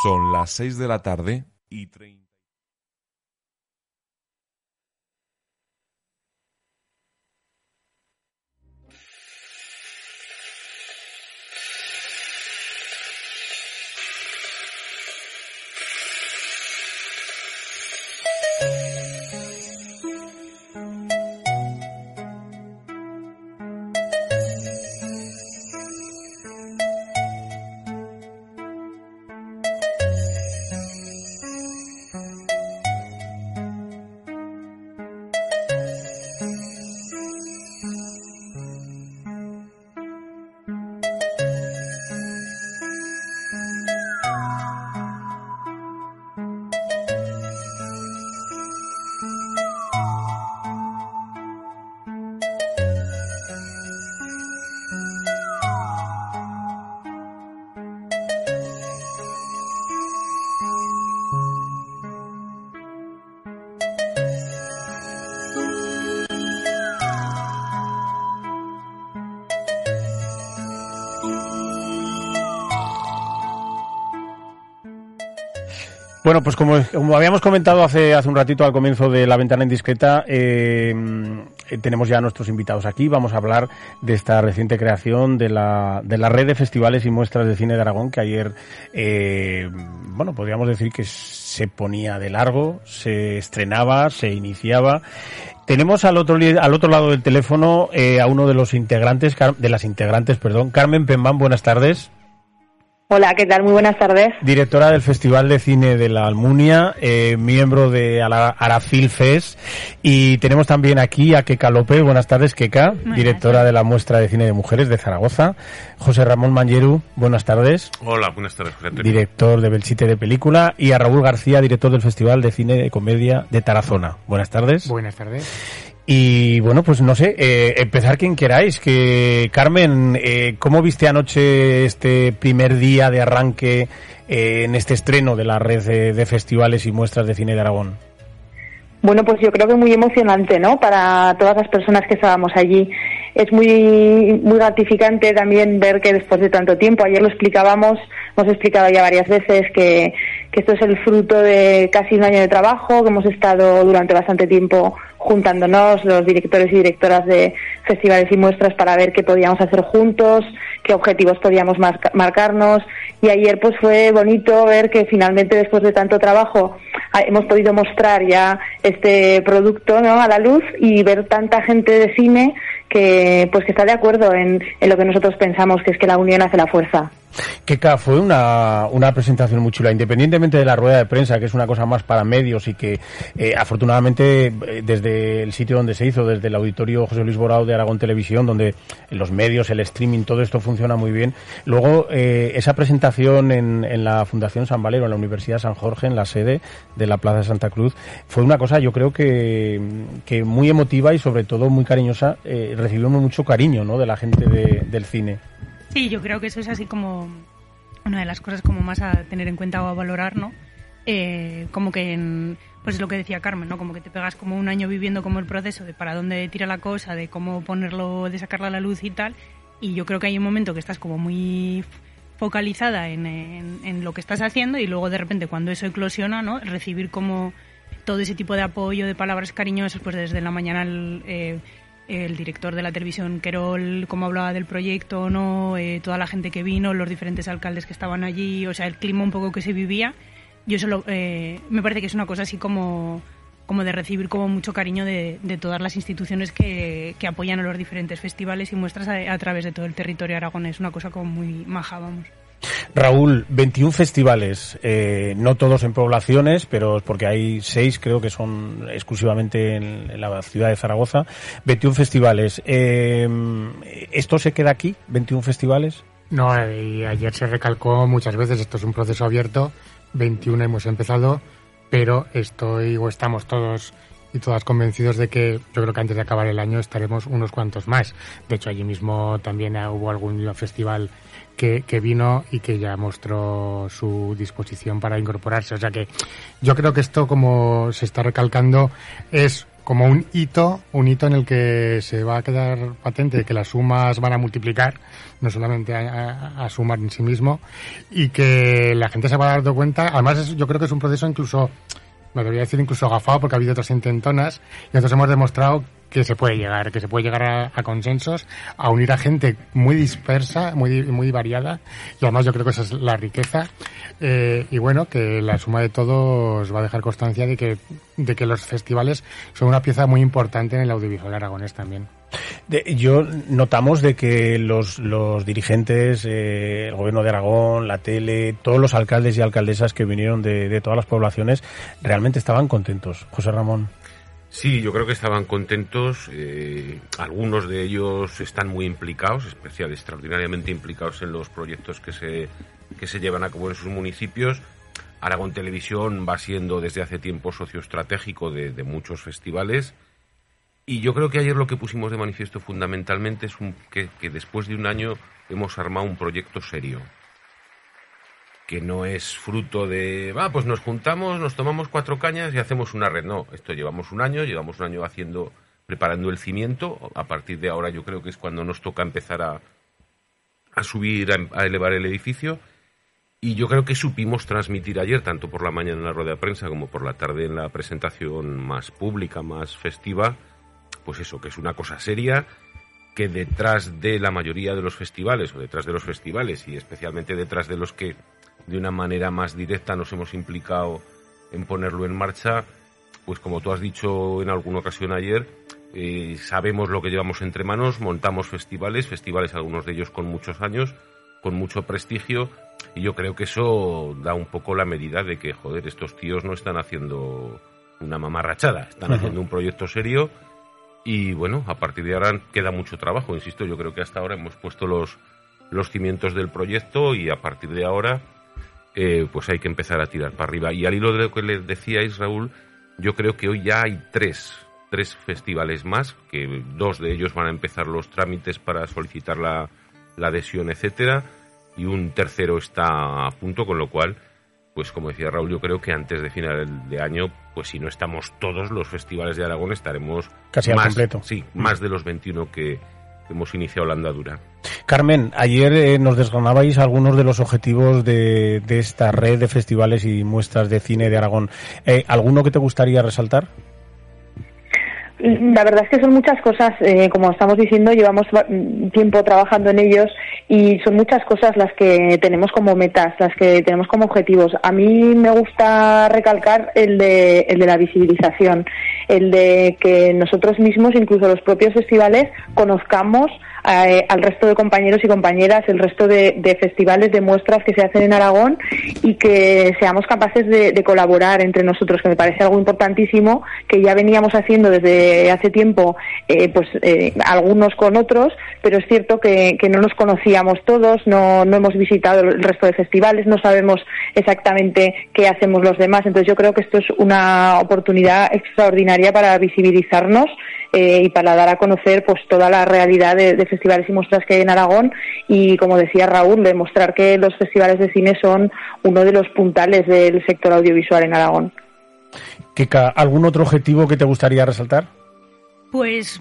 Son las 6 de la tarde y 30. Bueno, pues como habíamos comentado hace un ratito al comienzo de La Ventana Indiscreta, tenemos ya a nuestros invitados aquí. Vamos a hablar de esta reciente creación de la red de festivales y muestras de cine de Aragón, que ayer, podríamos decir que se ponía de largo, se estrenaba, se iniciaba. Tenemos al otro lado del teléfono a uno de los integrantes, Carmen Pembán, buenas tardes. Hola, ¿qué tal? Muy buenas tardes. Directora del Festival de Cine de la Almunia, miembro de Arafilmfest, y tenemos también aquí a Keka López. Buenas tardes, Keka, directora de la Muestra de Cine de Mujeres de Zaragoza. José Ramón Mañeru, buenas tardes. Hola, buenas tardes, José Antonio. Director de Belchite de Película, y a Raúl García, director del Festival de Cine de Comedia de Tarazona. Buenas tardes. Buenas tardes. Y bueno, pues no sé, empezar quien queráis. Que Carmen, ¿cómo viste anoche este primer día de arranque en este estreno de la red de festivales y muestras de cine de Aragón? Bueno, pues yo creo que muy emocionante, ¿no? Para todas las personas que estábamos allí. Es muy, muy gratificante también ver que después de tanto tiempo, ayer lo explicábamos, hemos explicado ya varias veces que que esto es el fruto de casi un año de trabajo, que hemos estado durante bastante tiempo juntándonos los directores y directoras de festivales y muestras para ver qué podíamos hacer juntos, qué objetivos podíamos marcarnos, y ayer pues fue bonito ver que finalmente después de tanto trabajo hemos podido mostrar ya este producto, ¿no?, a la luz, y ver tanta gente de cine que pues que está de acuerdo en lo que nosotros pensamos, que es que la unión hace la fuerza. Keka, fue una presentación muy chula, independientemente de la rueda de prensa, que es una cosa más para medios y que afortunadamente desde el sitio donde se hizo, desde el auditorio José Luis Borao de Aragón Televisión, donde los medios, el streaming, todo esto funciona muy bien. Luego esa presentación en la Fundación San Valero, en la Universidad San Jorge, en la sede de la Plaza de Santa Cruz, fue una cosa, yo creo que muy emotiva y sobre todo muy cariñosa. Recibimos mucho cariño, ¿no?, de la gente del cine. Sí, yo creo que eso es así como una de las cosas como más a tener en cuenta o a valorar, ¿no? Como que, pues lo que decía Carmen, ¿no? Como que te pegas como un año viviendo como el proceso de para dónde tira la cosa, de cómo ponerlo, de sacarla a la luz y tal. Y yo creo que hay un momento que estás como muy focalizada en lo que estás haciendo, y luego de repente cuando eso eclosiona, ¿no?, recibir como todo ese tipo de apoyo, de palabras cariñosas, pues desde la mañana el director de la televisión, Querol, cómo hablaba del proyecto, ¿no?, toda la gente que vino, los diferentes alcaldes que estaban allí, o sea, el clima un poco que se vivía. Yo solo me parece que es una cosa así como de recibir como mucho cariño de todas las instituciones que apoyan a los diferentes festivales y muestras a través de todo el territorio aragonés. Una cosa como muy maja, vamos. Raúl, 21 festivales, no todos en poblaciones, pero porque hay 6, creo que son exclusivamente en la ciudad de Zaragoza. 21 festivales. ¿Esto se queda aquí, 21 festivales? No, y ayer se recalcó muchas veces, esto es un proceso abierto, 21 hemos empezado, pero estamos todos y todas convencidos de que yo creo que antes de acabar el año estaremos unos cuantos más. De hecho, allí mismo también hubo algún festival que vino y que ya mostró su disposición para incorporarse. O sea que yo creo que esto, como se está recalcando, es como un hito en el que se va a quedar patente que las sumas van a multiplicar, no solamente a sumar en sí mismo, y que la gente se va dando cuenta. Además, yo creo que es un proceso incluso, me debería decir incluso agafado, porque ha habido otras intentonas y nosotros hemos demostrado que se puede llegar, a consensos, a unir a gente muy dispersa, muy muy variada, y además yo creo que esa es la riqueza, y bueno, que la suma de todos va a dejar constancia de que los festivales son una pieza muy importante en el audiovisual aragonés también. Yo notamos de que los dirigentes, el gobierno de Aragón, la tele, todos los alcaldes y alcaldesas que vinieron de todas las poblaciones realmente estaban contentos. José Ramón. Sí, yo creo que estaban contentos. Algunos de ellos están muy implicados, extraordinariamente implicados en los proyectos que se llevan a cabo en sus municipios. Aragón Televisión va siendo desde hace tiempo socio estratégico de muchos festivales. Y yo creo que ayer lo que pusimos de manifiesto fundamentalmente es que después de un año hemos armado un proyecto serio, que no es fruto de, pues nos juntamos, nos tomamos 4 cañas y hacemos una red. No, esto llevamos un año preparando el cimiento. A partir de ahora yo creo que es cuando nos toca empezar a subir, a elevar el edificio. Y yo creo que supimos transmitir ayer, tanto por la mañana en la rueda de prensa como por la tarde en la presentación más pública, más festiva, pues eso, que es una cosa seria, que detrás de la mayoría de los festivales, o detrás de los festivales, y especialmente detrás de los que de una manera más directa nos hemos implicado en ponerlo en marcha, pues como tú has dicho en alguna ocasión ayer, sabemos lo que llevamos entre manos, montamos festivales, algunos de ellos con muchos años, con mucho prestigio, y yo creo que eso da un poco la medida de que, joder, estos tíos no están haciendo una mamarrachada, están haciendo un proyecto serio. Y bueno, a partir de ahora queda mucho trabajo, insisto, yo creo que hasta ahora hemos puesto los cimientos del proyecto, y a partir de ahora pues hay que empezar a tirar para arriba. Y al hilo de lo que le decíais, Raúl, yo creo que hoy ya hay tres festivales más, que 2 de ellos van a empezar los trámites para solicitar la adhesión, etcétera, y un tercero está a punto, con lo cual, pues como decía Raúl, yo creo que antes de final de año, pues si no estamos todos los festivales de Aragón, estaremos casi más, al completo. Sí, más de los 21 que, hemos iniciado la andadura. Carmen, ayer nos desgranabais algunos de los objetivos de esta red de festivales y muestras de cine de Aragón. ¿Alguno que te gustaría resaltar? La verdad es que son muchas cosas, como estamos diciendo, llevamos tiempo trabajando en ellos y son muchas cosas las que tenemos como metas, las que tenemos como objetivos. A mí me gusta recalcar el de la visibilización, el de que nosotros mismos, incluso los propios festivales, conozcamos al resto de compañeros y compañeras, el resto de festivales, de muestras que se hacen en Aragón, y que seamos capaces de colaborar entre nosotros, que me parece algo importantísimo, que ya veníamos haciendo desde hace tiempo, algunos con otros, pero es cierto que no nos conocíamos todos, no hemos visitado el resto de festivales, no sabemos exactamente qué hacemos los demás. Entonces yo creo que esto es una oportunidad extraordinaria para visibilizarnos y para dar a conocer pues toda la realidad de festivales y muestras que hay en Aragón, y como decía Raúl, demostrar que los festivales de cine son uno de los puntales del sector audiovisual en Aragón. Kika, ¿algún otro objetivo que te gustaría resaltar? Pues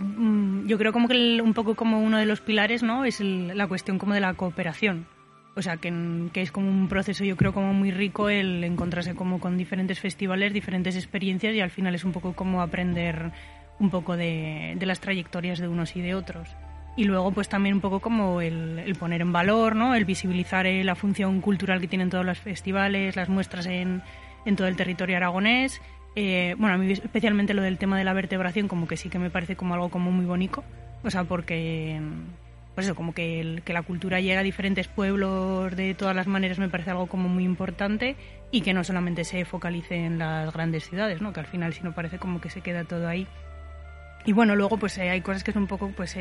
yo creo como que un poco como uno de los pilares, ¿no?, es la cuestión como de la cooperación. O sea, que es como un proceso, yo creo, como muy rico el encontrarse como con diferentes festivales, diferentes experiencias, y al final es un poco como aprender un poco de las trayectorias de unos y de otros. Y luego pues también un poco como el poner en valor, ¿no?, el visibilizar la función cultural que tienen todos los festivales, las muestras en todo el territorio aragonés. Bueno, a mí especialmente lo del tema de la vertebración como que sí que me parece como algo como muy bonito. O sea, porque pues eso, como que la cultura llega a diferentes pueblos de todas las maneras, me parece algo como muy importante, y que no solamente se focalice en las grandes ciudades, ¿no?, que al final si no parece como que se queda todo ahí. Y bueno, luego pues hay cosas que es un poco pues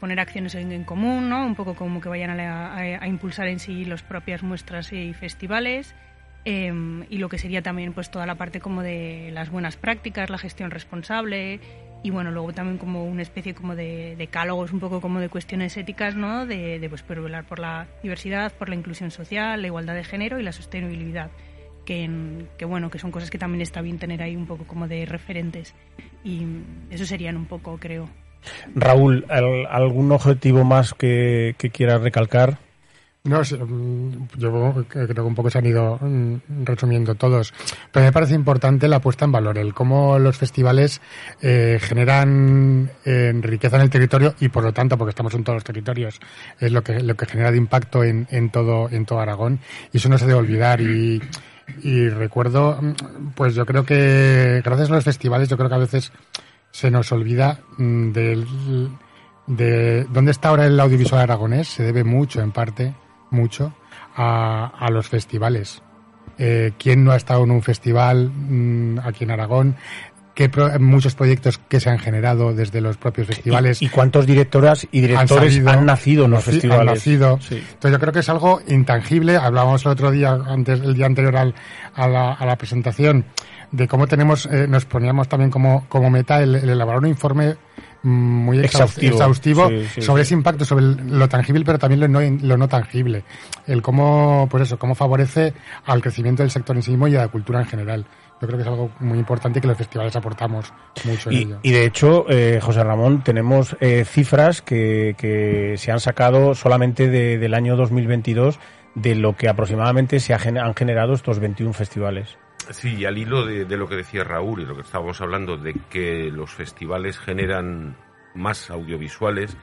poner acciones en común, ¿no?, un poco como que vayan a impulsar en sí las propias muestras y festivales, y lo que sería también pues toda la parte como de las buenas prácticas, la gestión responsable, y bueno, luego también como una especie como de decálogos un poco como de cuestiones éticas, ¿no?, de pues velar por la diversidad, por la inclusión social, la igualdad de género y la sostenibilidad. Que bueno, que son cosas que también está bien tener ahí un poco como de referentes, y eso serían un poco, creo. Raúl, ¿algún objetivo más que quieras recalcar? No, yo creo que un poco se han ido resumiendo todos, pero me parece importante la puesta en valor, el cómo los festivales generan riqueza en el territorio, y por lo tanto, porque estamos en todos los territorios, es lo que genera de impacto en todo Aragón, y eso no se debe olvidar. Y recuerdo, pues yo creo que gracias a los festivales, yo creo que a veces se nos olvida de dónde está ahora el audiovisual aragonés. Se debe mucho, en parte mucho, a los festivales. ¿Quién no ha estado en un festival aquí en Aragón? Muchos proyectos que se han generado desde los propios festivales. ¿Y cuántos directoras y directores han nacido en los festivales? Han nacido. Sí. Entonces yo creo que es algo intangible. Hablábamos el otro día, el día anterior a la presentación, de cómo nos poníamos también como meta el elaborar un informe muy exhaustivo sí, sobre ese impacto, sobre lo tangible, pero también lo no tangible, el cómo, pues eso, cómo favorece al crecimiento del sector en sí mismo y a la cultura en general. Yo creo que es algo muy importante, que los festivales aportamos mucho en ello. Y de hecho, José Ramón, tenemos cifras que se han sacado solamente del año 2022, de lo que aproximadamente han generado estos 21 festivales. Sí, y al hilo de lo que decía Raúl y lo que estábamos hablando, de que los festivales generan más audiovisuales,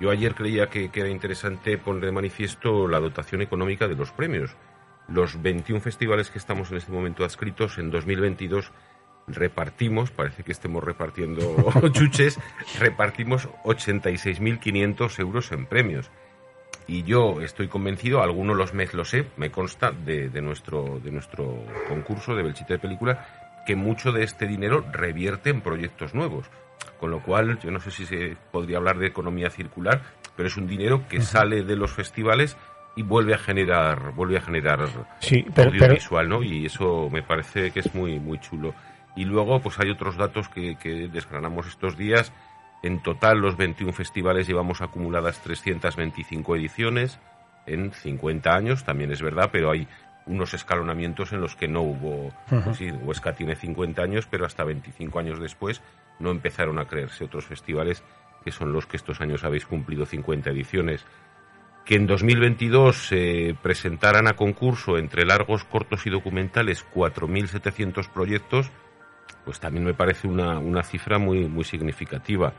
yo ayer creía que era interesante poner de manifiesto la dotación económica de los premios. Los 21 festivales que estamos en este momento adscritos, en 2022 repartimos, parece que estemos repartiendo chuches, repartimos 86.500 euros en premios. Y yo estoy convencido, alguno lo sé, me consta de nuestro concurso de Belchite de Película, que mucho de este dinero revierte en proyectos nuevos. Con lo cual, yo no sé si se podría hablar de economía circular, pero es un dinero que sale de los festivales y vuelve a generar sí, audiovisual, ¿no? Y eso me parece que es muy, muy chulo. Y luego, pues hay otros datos que desgranamos estos días. En total, los 21 festivales llevamos acumuladas 325 ediciones en 50 años, también es verdad, pero hay unos escalonamientos en los que no hubo... Uh-huh. Pues sí, Huesca tiene 50 años, pero hasta 25 años después no empezaron a crearse otros festivales que son los que estos años habéis cumplido 50 ediciones, que en 2022 se presentaran a concurso entre largos, cortos y documentales 4.700 proyectos, pues también me parece una cifra muy, muy significativa,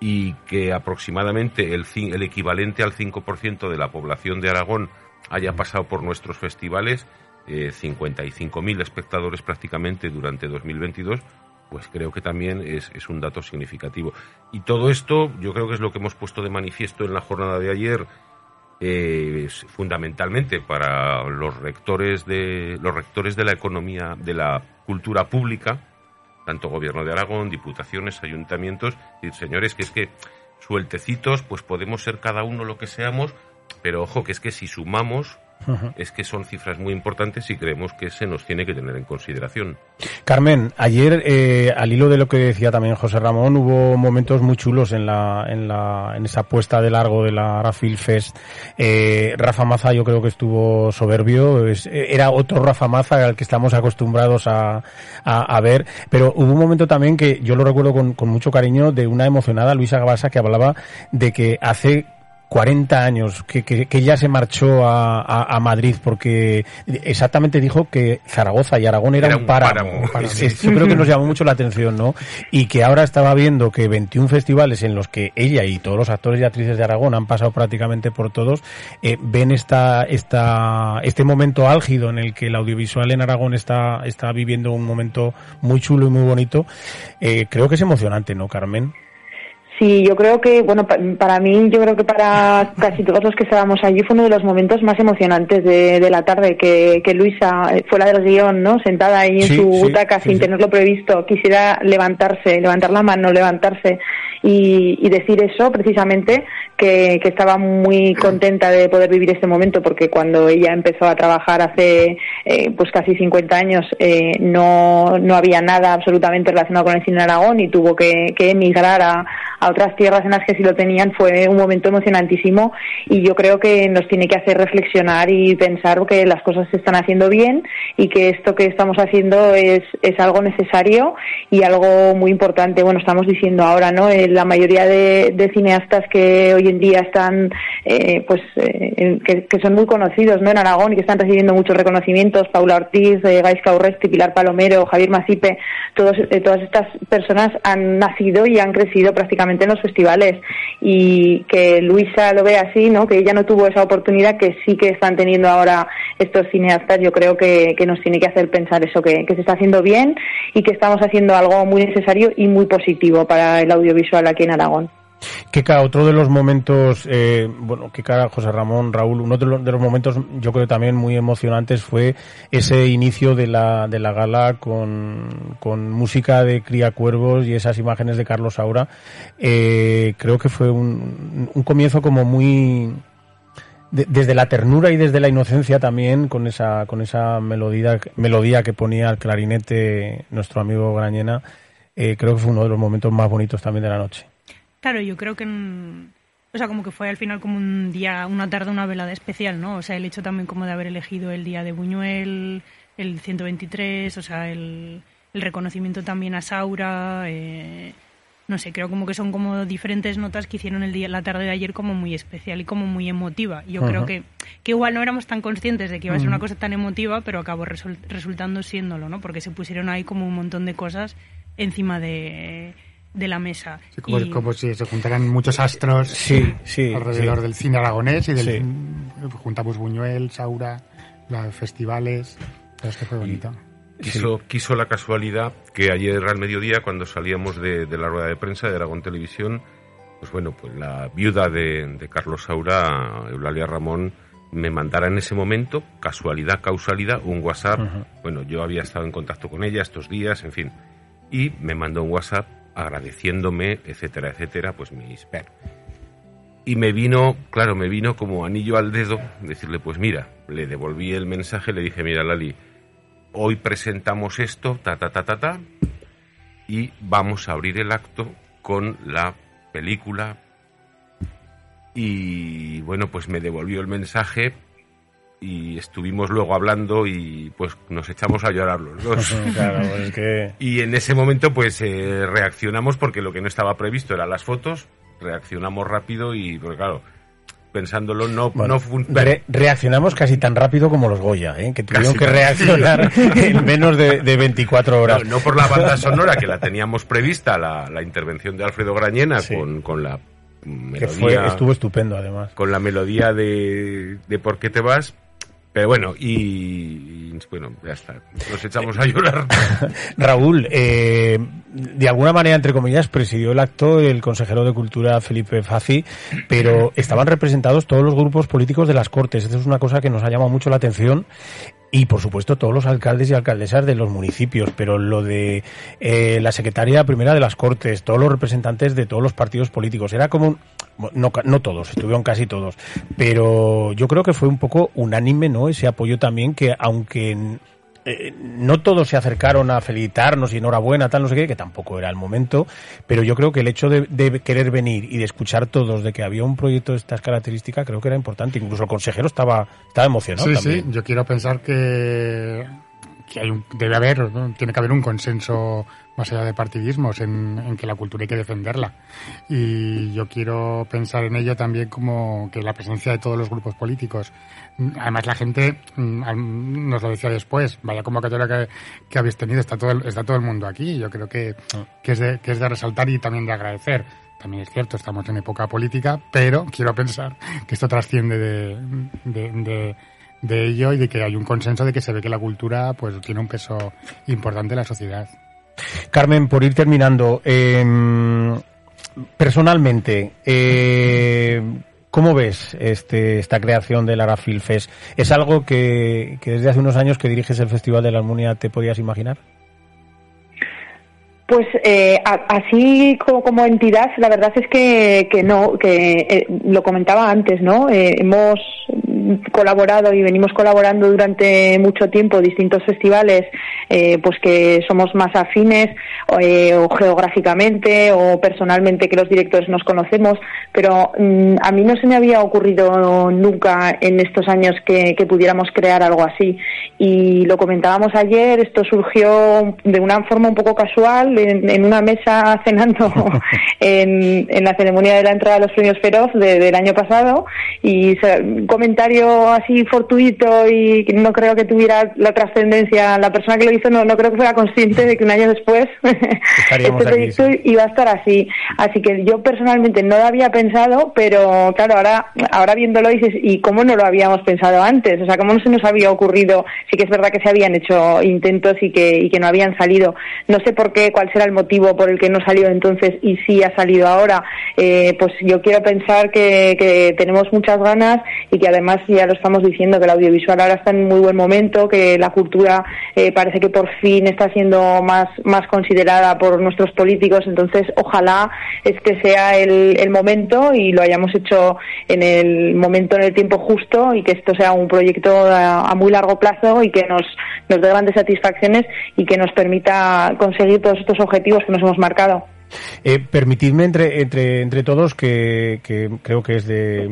y que aproximadamente el equivalente al 5% de la población de Aragón haya pasado por nuestros festivales, 55.000 espectadores prácticamente durante 2022, pues creo que también es un dato significativo. Y todo esto yo creo que es lo que hemos puesto de manifiesto en la jornada de ayer, fundamentalmente para los rectores de la economía, de la cultura pública, tanto Gobierno de Aragón, diputaciones, ayuntamientos, y señores, que es que sueltecitos, pues podemos ser cada uno lo que seamos, pero ojo, que es que si sumamos, es que son cifras muy importantes y creemos que se nos tiene que tener en consideración. Carmen, ayer, al hilo de lo que decía también José Ramón, hubo momentos muy chulos en esa puesta de largo de la Arafilmfest. Rafa Maza yo creo que estuvo soberbio, era otro Rafa Maza al que estamos acostumbrados a ver, pero hubo un momento también que yo lo recuerdo con mucho cariño, de una emocionada Luisa Gabasa que hablaba de que hace 40 años, que ya se marchó a Madrid, porque exactamente dijo que Zaragoza y Aragón era un páramo. Sí, yo creo que nos llamó mucho la atención, ¿no? Y que ahora estaba viendo que 21 festivales en los que ella y todos los actores y actrices de Aragón han pasado prácticamente por todos, ven este momento álgido en el que el audiovisual en Aragón está viviendo un momento muy chulo y muy bonito. Creo que es emocionante, ¿no, Carmen? Sí, yo creo que, bueno, para mí, yo creo que para casi todos los que estábamos allí fue uno de los momentos más emocionantes de la tarde, que Luisa, fuera del guión, ¿no?, sentada ahí en su butaca sin tenerlo previsto, quisiera levantar la mano, levantarse y decir eso, precisamente, que estaba muy contenta de poder vivir este momento, porque cuando ella empezó a trabajar hace pues casi 50 años no había nada absolutamente relacionado con el cine en Aragón y tuvo que emigrar a otras tierras en las que sí lo tenían. Fue un momento emocionantísimo y yo creo que nos tiene que hacer reflexionar y pensar que las cosas se están haciendo bien y que esto que estamos haciendo es algo necesario y algo muy importante. Bueno, estamos diciendo ahora, ¿no?, la mayoría de cineastas que hoy en día están que son muy conocidos, ¿no?, en Aragón y que están recibiendo muchos reconocimientos, Paula Ortiz, Gaizka Urresti, Pilar Palomero, Javier Macipe, todas estas personas han nacido y han crecido prácticamente en los festivales, y que Luisa lo ve así, ¿no?, que ella no tuvo esa oportunidad que sí que están teniendo ahora estos cineastas. Yo creo que nos tiene que hacer pensar eso, que se está haciendo bien y que estamos haciendo algo muy necesario y muy positivo para el audiovisual aquí en Aragón. Keka, otro de los momentos, Keka, José Ramón, Raúl, uno de los momentos yo creo también muy emocionantes fue ese inicio de la gala con música de Cría Cuervos y esas imágenes de Carlos Saura. Creo que fue un comienzo como muy... desde la ternura y desde la inocencia también, con esa melodía que ponía el clarinete nuestro amigo Grañena. Creo que fue uno de los momentos más bonitos también de la noche. Claro, yo creo que, como que fue al final como un día, una tarde, una velada especial, ¿no? O sea, el hecho también como de haber elegido el día de Buñuel, el 123, o sea, el reconocimiento también a Saura, no sé, creo como que son como diferentes notas que hicieron la tarde de ayer como muy especial y como muy emotiva. Yo creo que igual no éramos tan conscientes de que iba a ser una cosa tan emotiva, pero acabó resultando siéndolo, ¿no? Porque se pusieron ahí como un montón de cosas encima de la mesa. Sí, como si se juntaran muchos astros alrededor del cine aragonés y juntamos Buñuel, Saura, los festivales, pero es que fue bonito. Quiso la casualidad que ayer al mediodía, cuando salíamos de la rueda de prensa de Aragón Televisión, pues la viuda de Carlos Saura, Eulalia Ramón, me mandara en ese momento, casualidad, causalidad, un WhatsApp. Bueno, yo había estado en contacto con ella estos días, en fin, y me mandó un WhatsApp agradeciéndome, etcétera, etcétera, pues mi ISPER. Y me vino como anillo al dedo decirle, pues mira, le devolví el mensaje, le dije, mira, Lali, hoy presentamos esto, y vamos a abrir el acto con la película. Y bueno, pues me devolvió el mensaje y estuvimos luego hablando y pues nos echamos a llorar los dos. Claro, pues es que... Y en ese momento pues reaccionamos, porque lo que no estaba previsto eran las fotos, reaccionamos rápido y, pues claro, pensándolo no funciona. Reaccionamos casi tan rápido como los Goya, que tuvieron que reaccionar en menos de 24 horas. No por la banda sonora, que la teníamos prevista, la intervención de Alfredo Grañena, sí, con la melodía... estuvo estupendo, además. Con la melodía de ¿Por qué te vas? Pero bueno, bueno, ya está. Nos echamos a llorar. Raúl, de alguna manera, entre comillas, presidió el acto el consejero de Cultura, Felipe Fazi, pero estaban representados todos los grupos políticos de las Cortes. Esa es una cosa que nos ha llamado mucho la atención. Y, por supuesto, todos los alcaldes y alcaldesas de los municipios, pero lo de la secretaria primera de las Cortes, todos los representantes de todos los partidos políticos, era como... No todos, estuvieron casi todos, pero yo creo que fue un poco unánime, ¿no?, ese apoyo también, que aunque... no todos se acercaron a felicitarnos y enhorabuena, tal, no sé qué, que tampoco era el momento, pero yo creo que el hecho de querer venir y de escuchar todos de que había un proyecto de estas características, creo que era importante. Incluso el consejero estaba emocionado también. Sí, yo quiero pensar que tiene que haber un consenso más allá de partidismos en que la cultura hay que defenderla. Y yo quiero pensar en ello también como que la presencia de todos los grupos políticos. Además, la gente nos lo decía después: vaya convocatoria que habéis tenido, está todo el mundo aquí. Yo creo que es de resaltar y también de agradecer. También es cierto, estamos en época política, pero quiero pensar que esto trasciende de ello y de que hay un consenso de que se ve que la cultura pues tiene un peso importante en la sociedad. Carmen, por ir terminando, personalmente, ¿cómo ves esta creación del Arafilmfest? ¿Es algo que desde hace unos años que diriges el Festival de la Almunia te podías imaginar? Pues así como entidad, la verdad es que no, que lo comentaba antes, ¿no? Hemos colaborado y venimos colaborando durante mucho tiempo distintos festivales, pues que somos más afines, o geográficamente o personalmente, que los directores nos conocemos, pero a mí no se me había ocurrido nunca en estos años que pudiéramos crear algo así. Y lo comentábamos ayer, esto surgió de una forma un poco casual, en una mesa cenando en la ceremonia de la entrada a los premios Feroz del año pasado, y un comentario así fortuito, y no creo que tuviera la trascendencia. La persona que lo hizo no creo que fuera consciente de que un año después este proyecto iba a estar así. Así que yo personalmente no lo había pensado, pero claro, ahora viéndolo dices, ¿y cómo no lo habíamos pensado antes? O sea, ¿cómo no se nos había ocurrido? Sí que es verdad que se habían hecho intentos y que no habían salido. No sé por qué, cuál será el motivo por el que no salió entonces y sí ha salido ahora. Pues yo quiero pensar que tenemos muchas ganas y que además ya lo estamos diciendo, que el audiovisual ahora está en muy buen momento, que la cultura parece que por fin está siendo más considerada por nuestros políticos. Entonces ojalá es que sea el momento y lo hayamos hecho en el momento, en el tiempo justo, y que esto sea un proyecto a muy largo plazo y que nos dé grandes satisfacciones y que nos permita conseguir todos estos objetivos que nos hemos marcado. Permitidme entre todos que creo que es de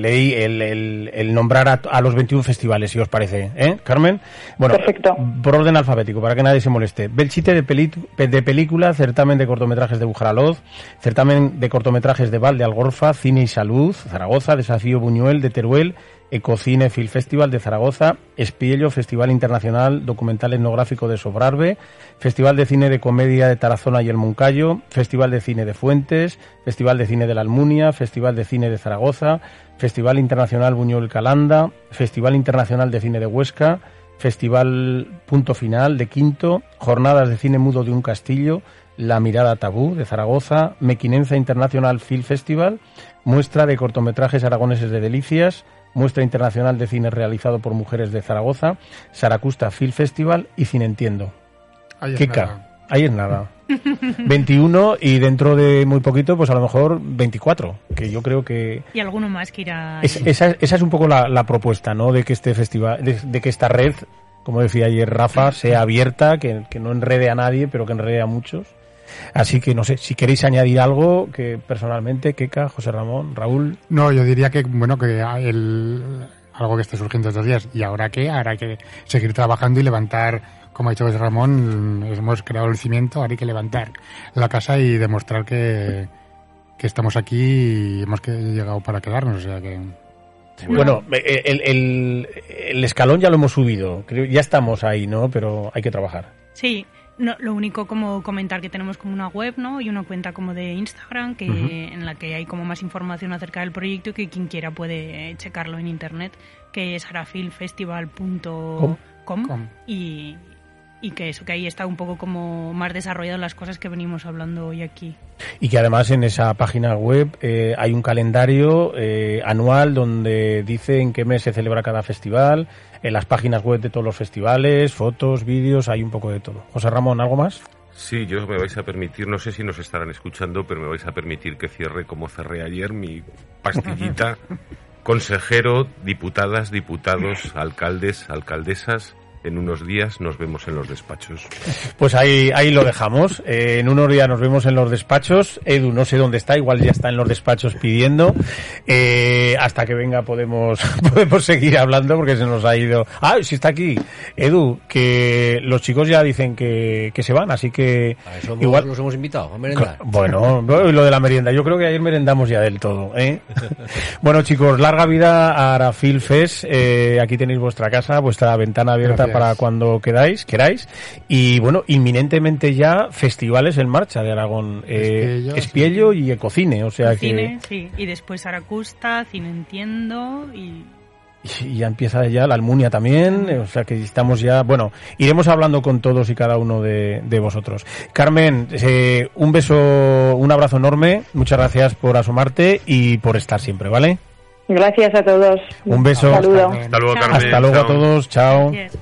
ley el nombrar a los 21 festivales, si os parece, Carmen. Bueno, perfecto. Por orden alfabético, para que nadie se moleste: Belchite de Película, Certamen de Cortometrajes de Bujaraloz, Certamen de Cortometrajes de Val de Algorfa, Cine y Salud, Zaragoza, Desafío Buñuel de Teruel, Ecocine Film Festival de Zaragoza, Espiello, Festival Internacional Documental Etnográfico de Sobrarbe, Festival de Cine de Comedia de Tarazona y el Moncayo, Festival de Cine de Fuentes, Festival de Cine de la Almunia, Festival de Cine de Zaragoza, Festival Internacional Buñuel Calanda, Festival Internacional de Cine de Huesca, Festival Punto Final de Quinto, Jornadas de Cine Mudo de un Castillo, La Mirada Tabú de Zaragoza, Mequinenza International Film Festival, Muestra de Cortometrajes Aragoneses de Delicias, Muestra Internacional de Cine realizado por mujeres de Zaragoza, Saracusta Film Festival y Cine Entiendo. Ahí es nada. 21, y dentro de muy poquito, pues a lo mejor 24, que yo creo que... Y alguno más que irá... Esa es un poco la propuesta, ¿no?, de que este festival, de que esta red, como decía ayer Rafa, sea abierta, que no enrede a nadie, pero que enrede a muchos. Así que no sé, si queréis añadir algo, que personalmente, Keka, José Ramón, Raúl... No, yo diría que, bueno, que algo que esté surgiendo estos días, y ahora que habrá que seguir trabajando y levantar, como ha dicho José Ramón, hemos creado el cimiento, ahora hay que levantar la casa y demostrar que... que estamos aquí y hemos llegado para quedarnos, o sea que... Bueno, el escalón ya lo hemos subido, creo, ya estamos ahí, ¿no? Pero hay que trabajar. Sí, no, lo único como comentar que tenemos como una web, ¿no? Y una cuenta como de Instagram que uh-huh. en la que hay como más información acerca del proyecto y que quien quiera puede checarlo en internet, que es arafilmfestival.com y que eso, que ahí está un poco como más desarrollado las cosas que venimos hablando hoy aquí. Y que además en esa página web hay un calendario anual donde dice en qué mes se celebra cada festival, en las páginas web de todos los festivales, fotos, vídeos, hay un poco de todo. José Ramón, ¿algo más? Sí, yo me vais a permitir, no sé si nos estarán escuchando, pero me vais a permitir que cierre como cerré ayer mi pastillita. Consejero, diputadas, diputados, alcaldes, alcaldesas, en unos días nos vemos en los despachos. Pues ahí lo dejamos. En unos días nos vemos en los despachos. Edu, no sé dónde está, igual ya está en los despachos pidiendo. Hasta que venga podemos seguir hablando porque se nos ha ido. Ah, sí, está aquí. Edu, que los chicos ya dicen que se van, así que... A eso igual nos hemos invitado a merendar. Bueno, lo de la merienda. Yo creo que ayer merendamos ya del todo, ¿eh? Bueno, chicos, larga vida a Arafilfest. Aquí tenéis vuestra casa, vuestra ventana abierta. Gracias. Para cuando queráis. Y bueno, inminentemente ya festivales en marcha de Aragón, Espiello sí. Y Ecocine, o sea Cine, que... sí, y después Aracusta, Cine Entiendo y ya empieza ya la Almunia también, o sea que estamos ya, bueno, iremos hablando con todos y cada uno de vosotros. Carmen, un beso, un abrazo enorme, muchas gracias por asomarte y por estar siempre, ¿vale? Gracias a todos. Un beso. Saludo. Hasta luego, Carmen. Hasta luego a todos, chao. Gracias.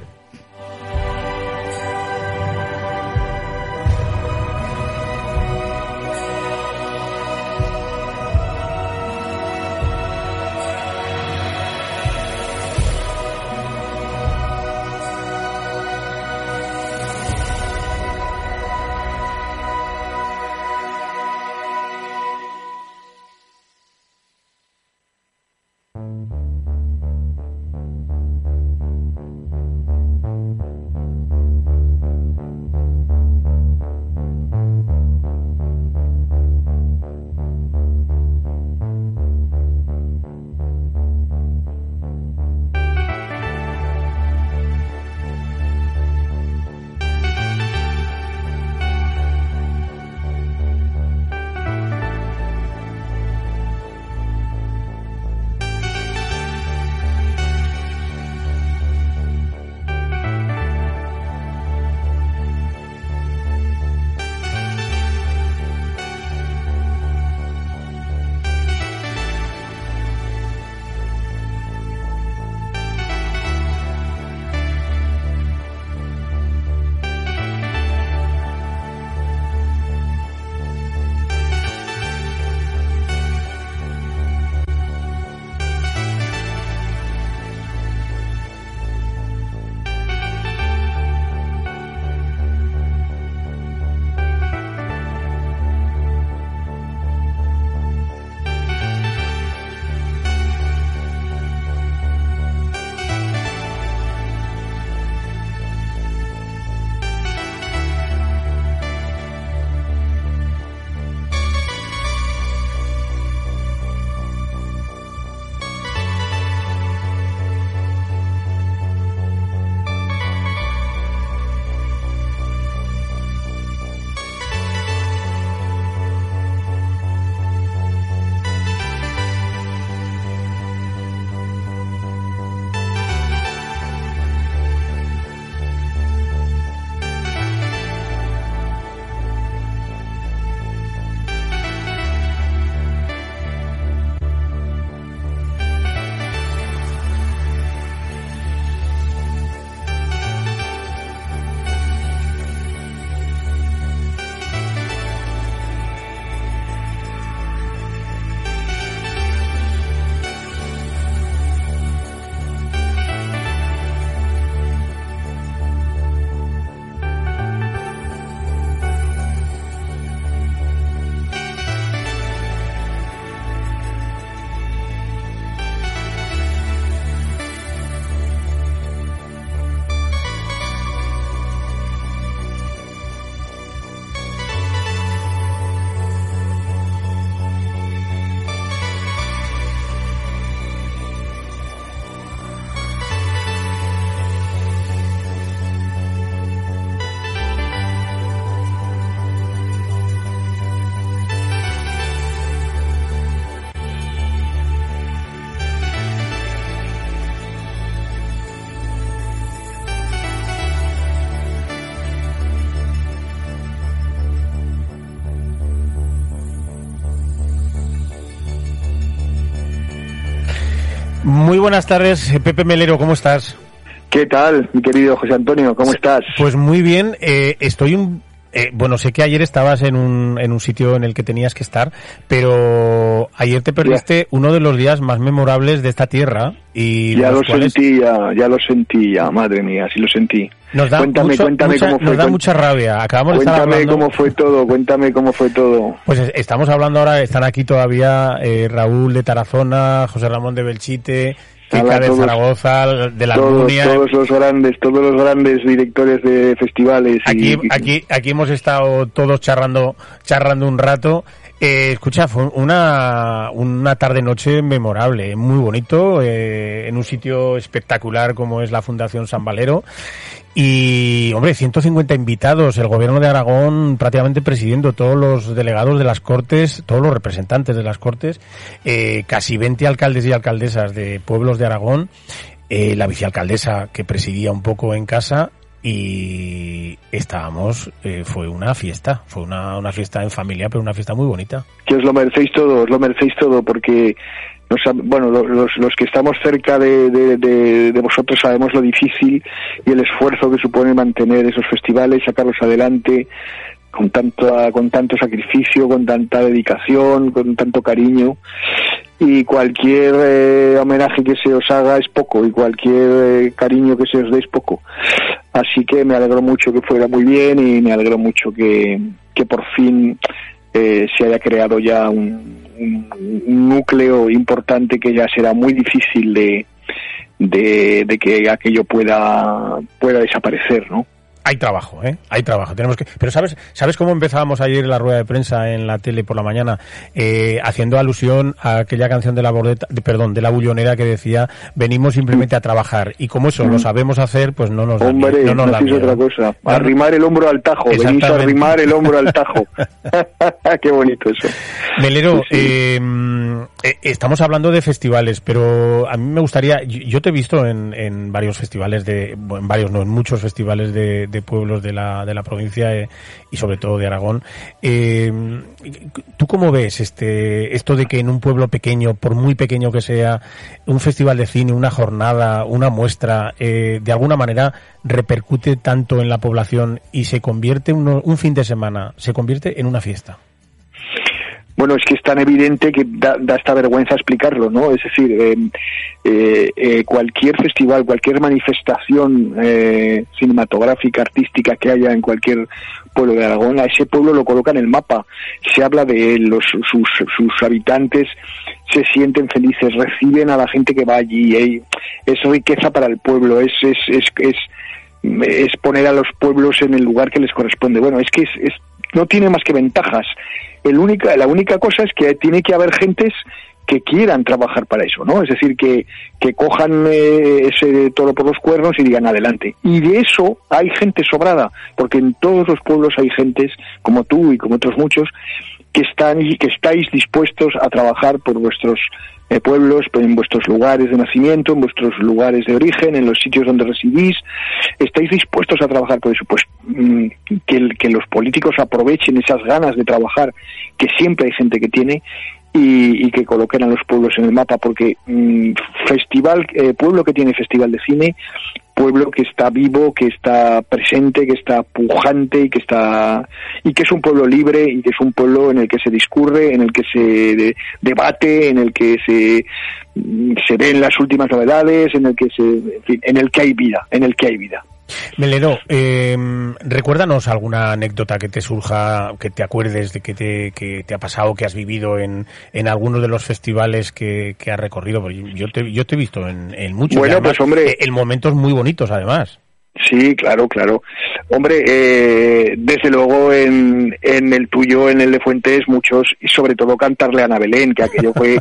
Muy buenas tardes, Pepe Melero, ¿cómo estás? ¿Qué tal, mi querido José Antonio? ¿Cómo estás? Pues muy bien, bueno, sé que ayer estabas en un sitio en el que tenías que estar, pero ayer te perdiste uno de los días más memorables de esta tierra. Y ya lo sentí, ya lo sentí, madre mía, sí lo sentí. Nos da mucha rabia. Cuéntame cómo fue todo. Pues estamos hablando ahora, están aquí todavía Raúl de Tarazona, José Ramón de Belchite... de Zaragoza, de la Almunia... Todos los grandes directores de festivales... Aquí hemos estado todos charrando un rato... escucha, fue una tarde-noche memorable, muy bonito... en un sitio espectacular como es la Fundación San Valero... Y, hombre, 150 invitados, el gobierno de Aragón prácticamente presidiendo, todos los delegados de las Cortes, todos los representantes de las Cortes, casi 20 alcaldes y alcaldesas de pueblos de Aragón, la vicealcaldesa que presidía un poco en casa, y estábamos, fue una fiesta en familia, pero una fiesta muy bonita. Que os lo merecéis todo, porque... los que estamos cerca de vosotros sabemos lo difícil y el esfuerzo que supone mantener esos festivales, sacarlos adelante con tanto sacrificio, con tanta dedicación, con tanto cariño, y cualquier homenaje que se os haga es poco, y cualquier cariño que se os dé es poco. Así que me alegro mucho que fuera muy bien, y me alegro mucho que por fin se haya creado ya un núcleo importante, que ya será muy difícil de que aquello pueda desaparecer, ¿no? Hay trabajo. Pero ¿sabes cómo empezábamos ayer la rueda de prensa en la tele por la mañana? Haciendo alusión a aquella canción de la bullonera que decía: venimos simplemente a trabajar. Y como eso lo sabemos hacer, pues no nos da miedo. Hombre, no es otra cosa. Arrimar el hombro al tajo. Venís a arrimar el hombro al tajo. Qué bonito eso. Melero, sí. Estamos hablando de festivales, pero a mí me gustaría... Yo te he visto en varios festivales en muchos festivales de pueblos de la provincia, y sobre todo de Aragón. ¿Tú cómo ves esto de que en un pueblo pequeño, por muy pequeño que sea, un festival de cine, una jornada, una muestra, de alguna manera repercute tanto en la población y se convierte un fin de semana, se convierte en una fiesta? Bueno, es que es tan evidente que da esta vergüenza explicarlo, ¿no? Es decir, cualquier festival, cualquier manifestación cinematográfica, artística que haya en cualquier pueblo de Aragón, a ese pueblo lo coloca en el mapa, se habla de él, sus habitantes se sienten felices, reciben a la gente que va allí, es riqueza para el pueblo, es poner a los pueblos en el lugar que les corresponde. Bueno, es que no tiene más que ventajas. La única cosa es que tiene que haber gentes que quieran trabajar para eso, ¿no? Es decir, que cojan ese toro por los cuernos y digan adelante. Y de eso hay gente sobrada, porque en todos los pueblos hay gentes como tú y como otros muchos que estáis dispuestos a trabajar por vuestros pueblos, en vuestros lugares de nacimiento, en vuestros lugares de origen, en los sitios donde residís, estáis dispuestos a trabajar por eso. Pues que los políticos aprovechen esas ganas de trabajar, que siempre hay gente que tiene, y que coloquen a los pueblos en el mapa, porque pueblo que tiene festival de cine, pueblo que está vivo, que está presente, que está pujante, y que es un pueblo libre, y que es un pueblo en el que se discurre, en el que se debate, en el que se ven las últimas novedades, en el que hay vida. Melero, recuérdanos alguna anécdota que te surja, que te acuerdes de que te ha pasado, que has vivido en algunos de los festivales que has recorrido. Yo te he visto en muchos. Bueno, además, pues hombre, en momentos muy bonitos, además. Sí, claro. Hombre, desde luego en el tuyo, en el de Fuentes, muchos, y sobre todo cantarle a Ana Belén, que aquello fue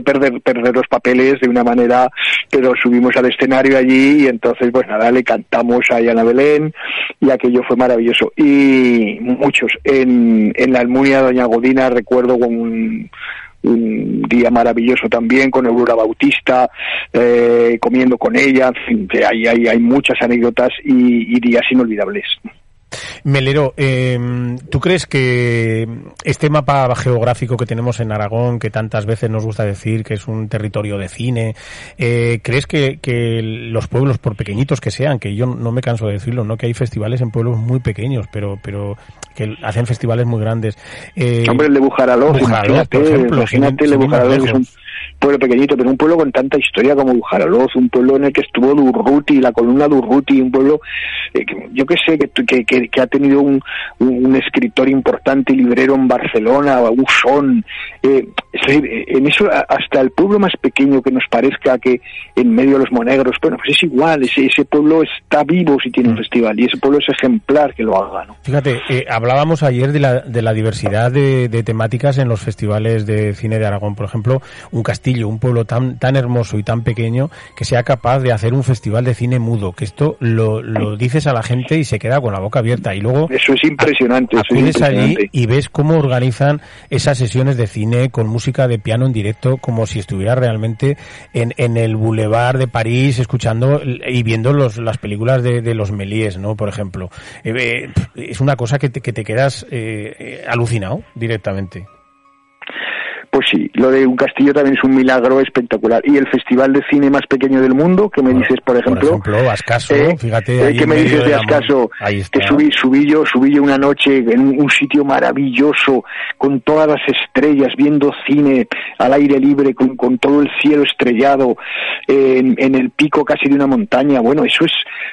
perder los papeles de una manera, pero subimos al escenario allí y entonces pues nada, le cantamos a Ana Belén y aquello fue maravilloso. Y muchos, en la Almunia, Doña Godina, recuerdo con un día maravilloso también con Aurora Bautista, comiendo con ella, en fin, hay muchas anécdotas y días inolvidables. Melero, ¿tú crees que este mapa geográfico que tenemos en Aragón, que tantas veces nos gusta decir que es un territorio de cine, crees que los pueblos, por pequeñitos que sean, que yo no me canso de decirlo, no, que hay festivales en pueblos muy pequeños, pero que hacen festivales muy grandes? Hombre, el de Bujaraloz, imagínate, el de Bujaraloz es un pueblo pequeñito, pero un pueblo con tanta historia como Bujaraloz, un pueblo en el que estuvo Durruti, la columna Durruti, un pueblo, yo que sé, que ha tenido un escritor importante y librero en Barcelona, Usón. Es decir, en eso, hasta el pueblo más pequeño que nos parezca que en medio de los monegros, bueno, pues es igual, ese pueblo está vivo si tiene un festival, y ese pueblo es ejemplar que lo haga, ¿no? Fíjate, hablábamos ayer de la diversidad de temáticas en los festivales de cine de Aragón, por ejemplo, un Castillo, un pueblo tan hermoso y tan pequeño que sea capaz de hacer un festival de cine mudo, que esto lo dices a la gente y se queda con la boca abierta, y luego eso es impresionante, acudes allí y ves cómo organizan esas sesiones de cine con música de piano en directo, como si estuviera realmente en el boulevard de París escuchando y viendo las películas de los Méliès, ¿no? Por ejemplo, es una cosa que te quedas alucinado directamente. Pues sí, lo de un Castillo también es un milagro espectacular. Y el festival de cine más pequeño del mundo, que me dices, por ejemplo Ascaso, fíjate, que me dices de Ascaso, que subí yo una noche en un sitio maravilloso con todas las estrellas, viendo cine al aire libre, con todo el cielo estrellado, en el pico casi de una montaña. Bueno, eso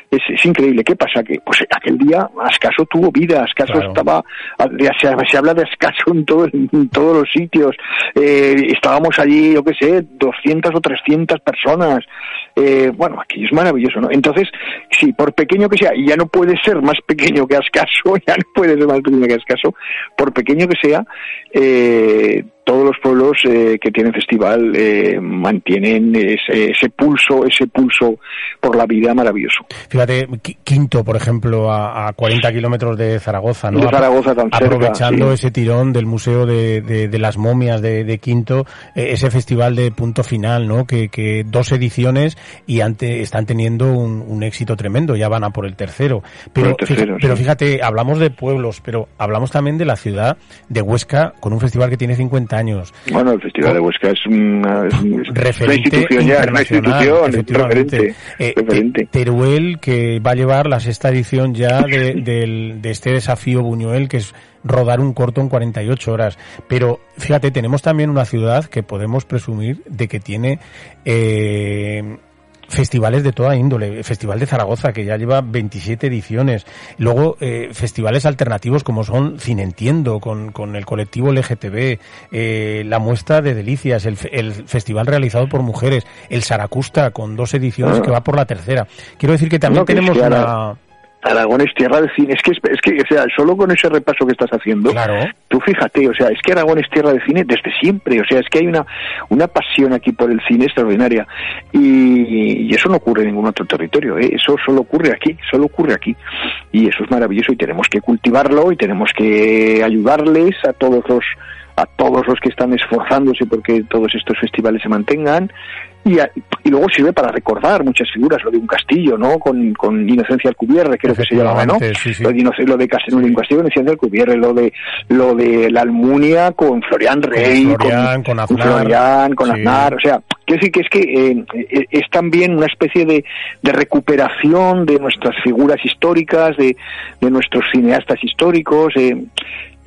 es increíble. ¿Qué pasa? Que pues aquel día Ascaso tuvo vida, Ascaso estaba, se habla de Ascaso en todos los sitios. Estábamos allí, yo qué sé, 200 o 300 personas. Bueno, aquí es maravilloso, ¿no? Entonces, sí, por pequeño que sea, y ya no puede ser más pequeño que Ascaso, por pequeño que sea, todos los pueblos que tienen festival mantienen ese pulso por la vida maravilloso. Fíjate, Quinto, por ejemplo, a 40 kilómetros de Zaragoza, ¿no? De Zaragoza tan aprovechando cerca, ese tirón del Museo de las Momias de Quinto, ese festival de Punto Final, ¿no? Que dos ediciones y están teniendo un éxito tremendo, ya van a por el tercero. Pero fíjate, hablamos de pueblos, pero hablamos también de la ciudad de Huesca, con un festival que tiene 50 años. Bueno, el Festival de Huesca es referente internacional, referente. Teruel, que va a llevar la sexta edición ya de este Desafío Buñuel, que es rodar un corto en 48 horas. Pero, fíjate, tenemos también una ciudad que podemos presumir de que tiene festivales de toda índole. Festival de Zaragoza, que ya lleva 27 ediciones. Luego, festivales alternativos como son Cine Entiendo, con el colectivo LGTB, la muestra de Delicias, el festival realizado por mujeres, el Saracusta, con dos ediciones que va por la tercera. Quiero decir que también tenemos una... Aragón es tierra de cine, es que o sea, solo con ese repaso que estás haciendo, claro, tú fíjate, o sea, es que Aragón es tierra de cine desde siempre, o sea, es que hay una pasión aquí por el cine extraordinaria, y eso no ocurre en ningún otro territorio, ¿eh? Eso solo ocurre aquí, y eso es maravilloso, y tenemos que cultivarlo, y tenemos que ayudarles a todos los que están esforzándose porque todos estos festivales se mantengan, y luego sirve para recordar muchas figuras, lo de un Castillo, ¿no? Con Inocencia Alcubierre, creo que se llamaba, ¿no? Sí, sí. Lo de un Castillo, Inocencia Alcubierre, lo de la Almunia con Florián Rey, con Aznar, Aznar, o sea, quiero decir que es que es también una especie de recuperación de nuestras figuras históricas, de nuestros cineastas históricos, y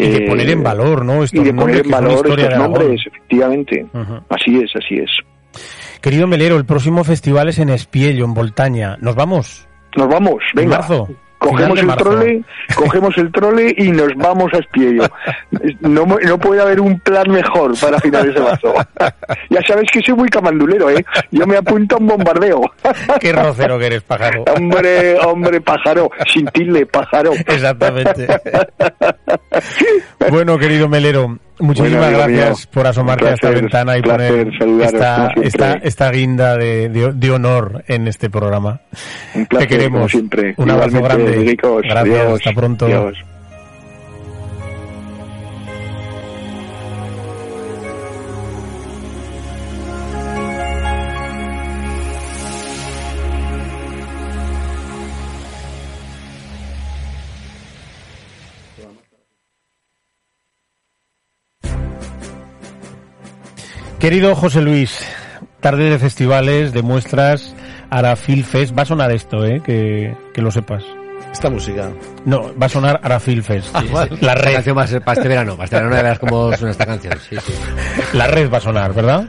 de poner en valor, ¿no? Estos nombres, efectivamente. Uh-huh. Así es. Querido Melero, el próximo festival es en Espiello, en Boltaña. Nos vamos, venga. En marzo. Cogemos el trole y nos vamos a Espiello. No puede haber un plan mejor para finales de marzo. Ya sabes que soy muy camandulero, ¿eh? Yo me apunto a un bombardeo. Qué rocero que eres, pájaro. Hombre, pájaro. Sin tilde, pájaro. Exactamente. Bueno, querido Melero, muchísimas gracias por asomarte a esta ventana y poner esta guinda de honor en este programa. Un placer, te queremos. Siempre. Un abrazo grande. Ricos. Gracias. Dios, hasta pronto. Dios. Querido José Luis, tarde de festivales, de muestras, Arafilmfest. Va a sonar esto, que lo sepas. Esta música. No, va a sonar Arafilmfest. Ah, sí, vale. La red. La canción más para este verano. Para este verano ya verás cómo suena esta canción. Sí, sí. La red va a sonar, ¿verdad?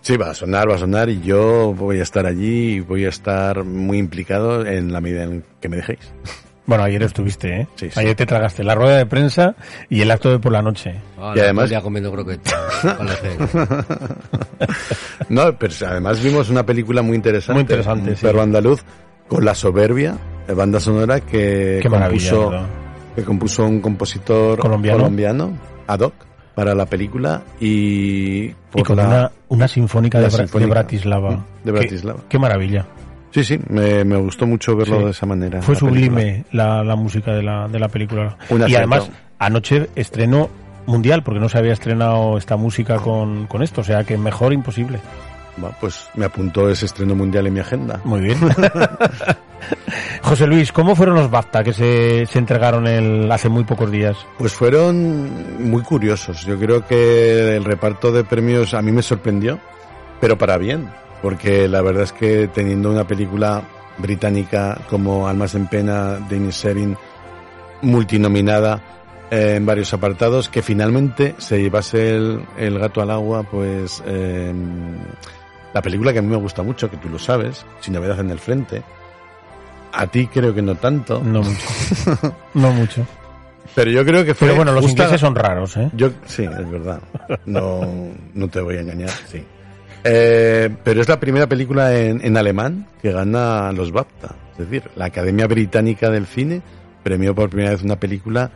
Sí, va a sonar y yo voy a estar allí y voy a estar muy implicado en la medida en que me dejéis. Bueno, ayer estuviste, ¿eh? Sí, sí. Ayer te tragaste la rueda de prensa y el acto de por la noche. Ah, y además... ya comiendo croquetas. No, pero además vimos una película muy interesante. Muy interesante, un sí. Perro andaluz con la soberbia, banda sonora que compuso un compositor colombiano ad hoc para la película y con una sinfónica de Bratislava. De Bratislava. Qué maravilla. Sí, sí, me gustó mucho verlo sí. De esa manera. Fue sublime la música de la película. Y además, anoche estreno mundial, porque no se había estrenado esta música con esto, o sea que mejor imposible. Pues me apuntó ese estreno mundial en mi agenda. Muy bien. José Luis, ¿cómo fueron los BAFTA que se entregaron hace muy pocos días? Pues fueron muy curiosos. Yo creo que el reparto de premios a mí me sorprendió, pero para bien. Porque la verdad es que teniendo una película británica como Almas en pena de Inisherin, multinominada en varios apartados, que finalmente se llevase el gato al agua, pues la película que a mí me gusta mucho, que tú lo sabes, Sin novedad en el frente, a ti creo que no tanto. No mucho. No mucho. Pero yo creo que fue... Pero bueno, los ingleses son raros, ¿eh? Sí, es verdad. No te voy a engañar, sí. Pero es la primera película en alemán que gana los BAFTA. Es decir, la Academia Británica del Cine premió por primera vez una película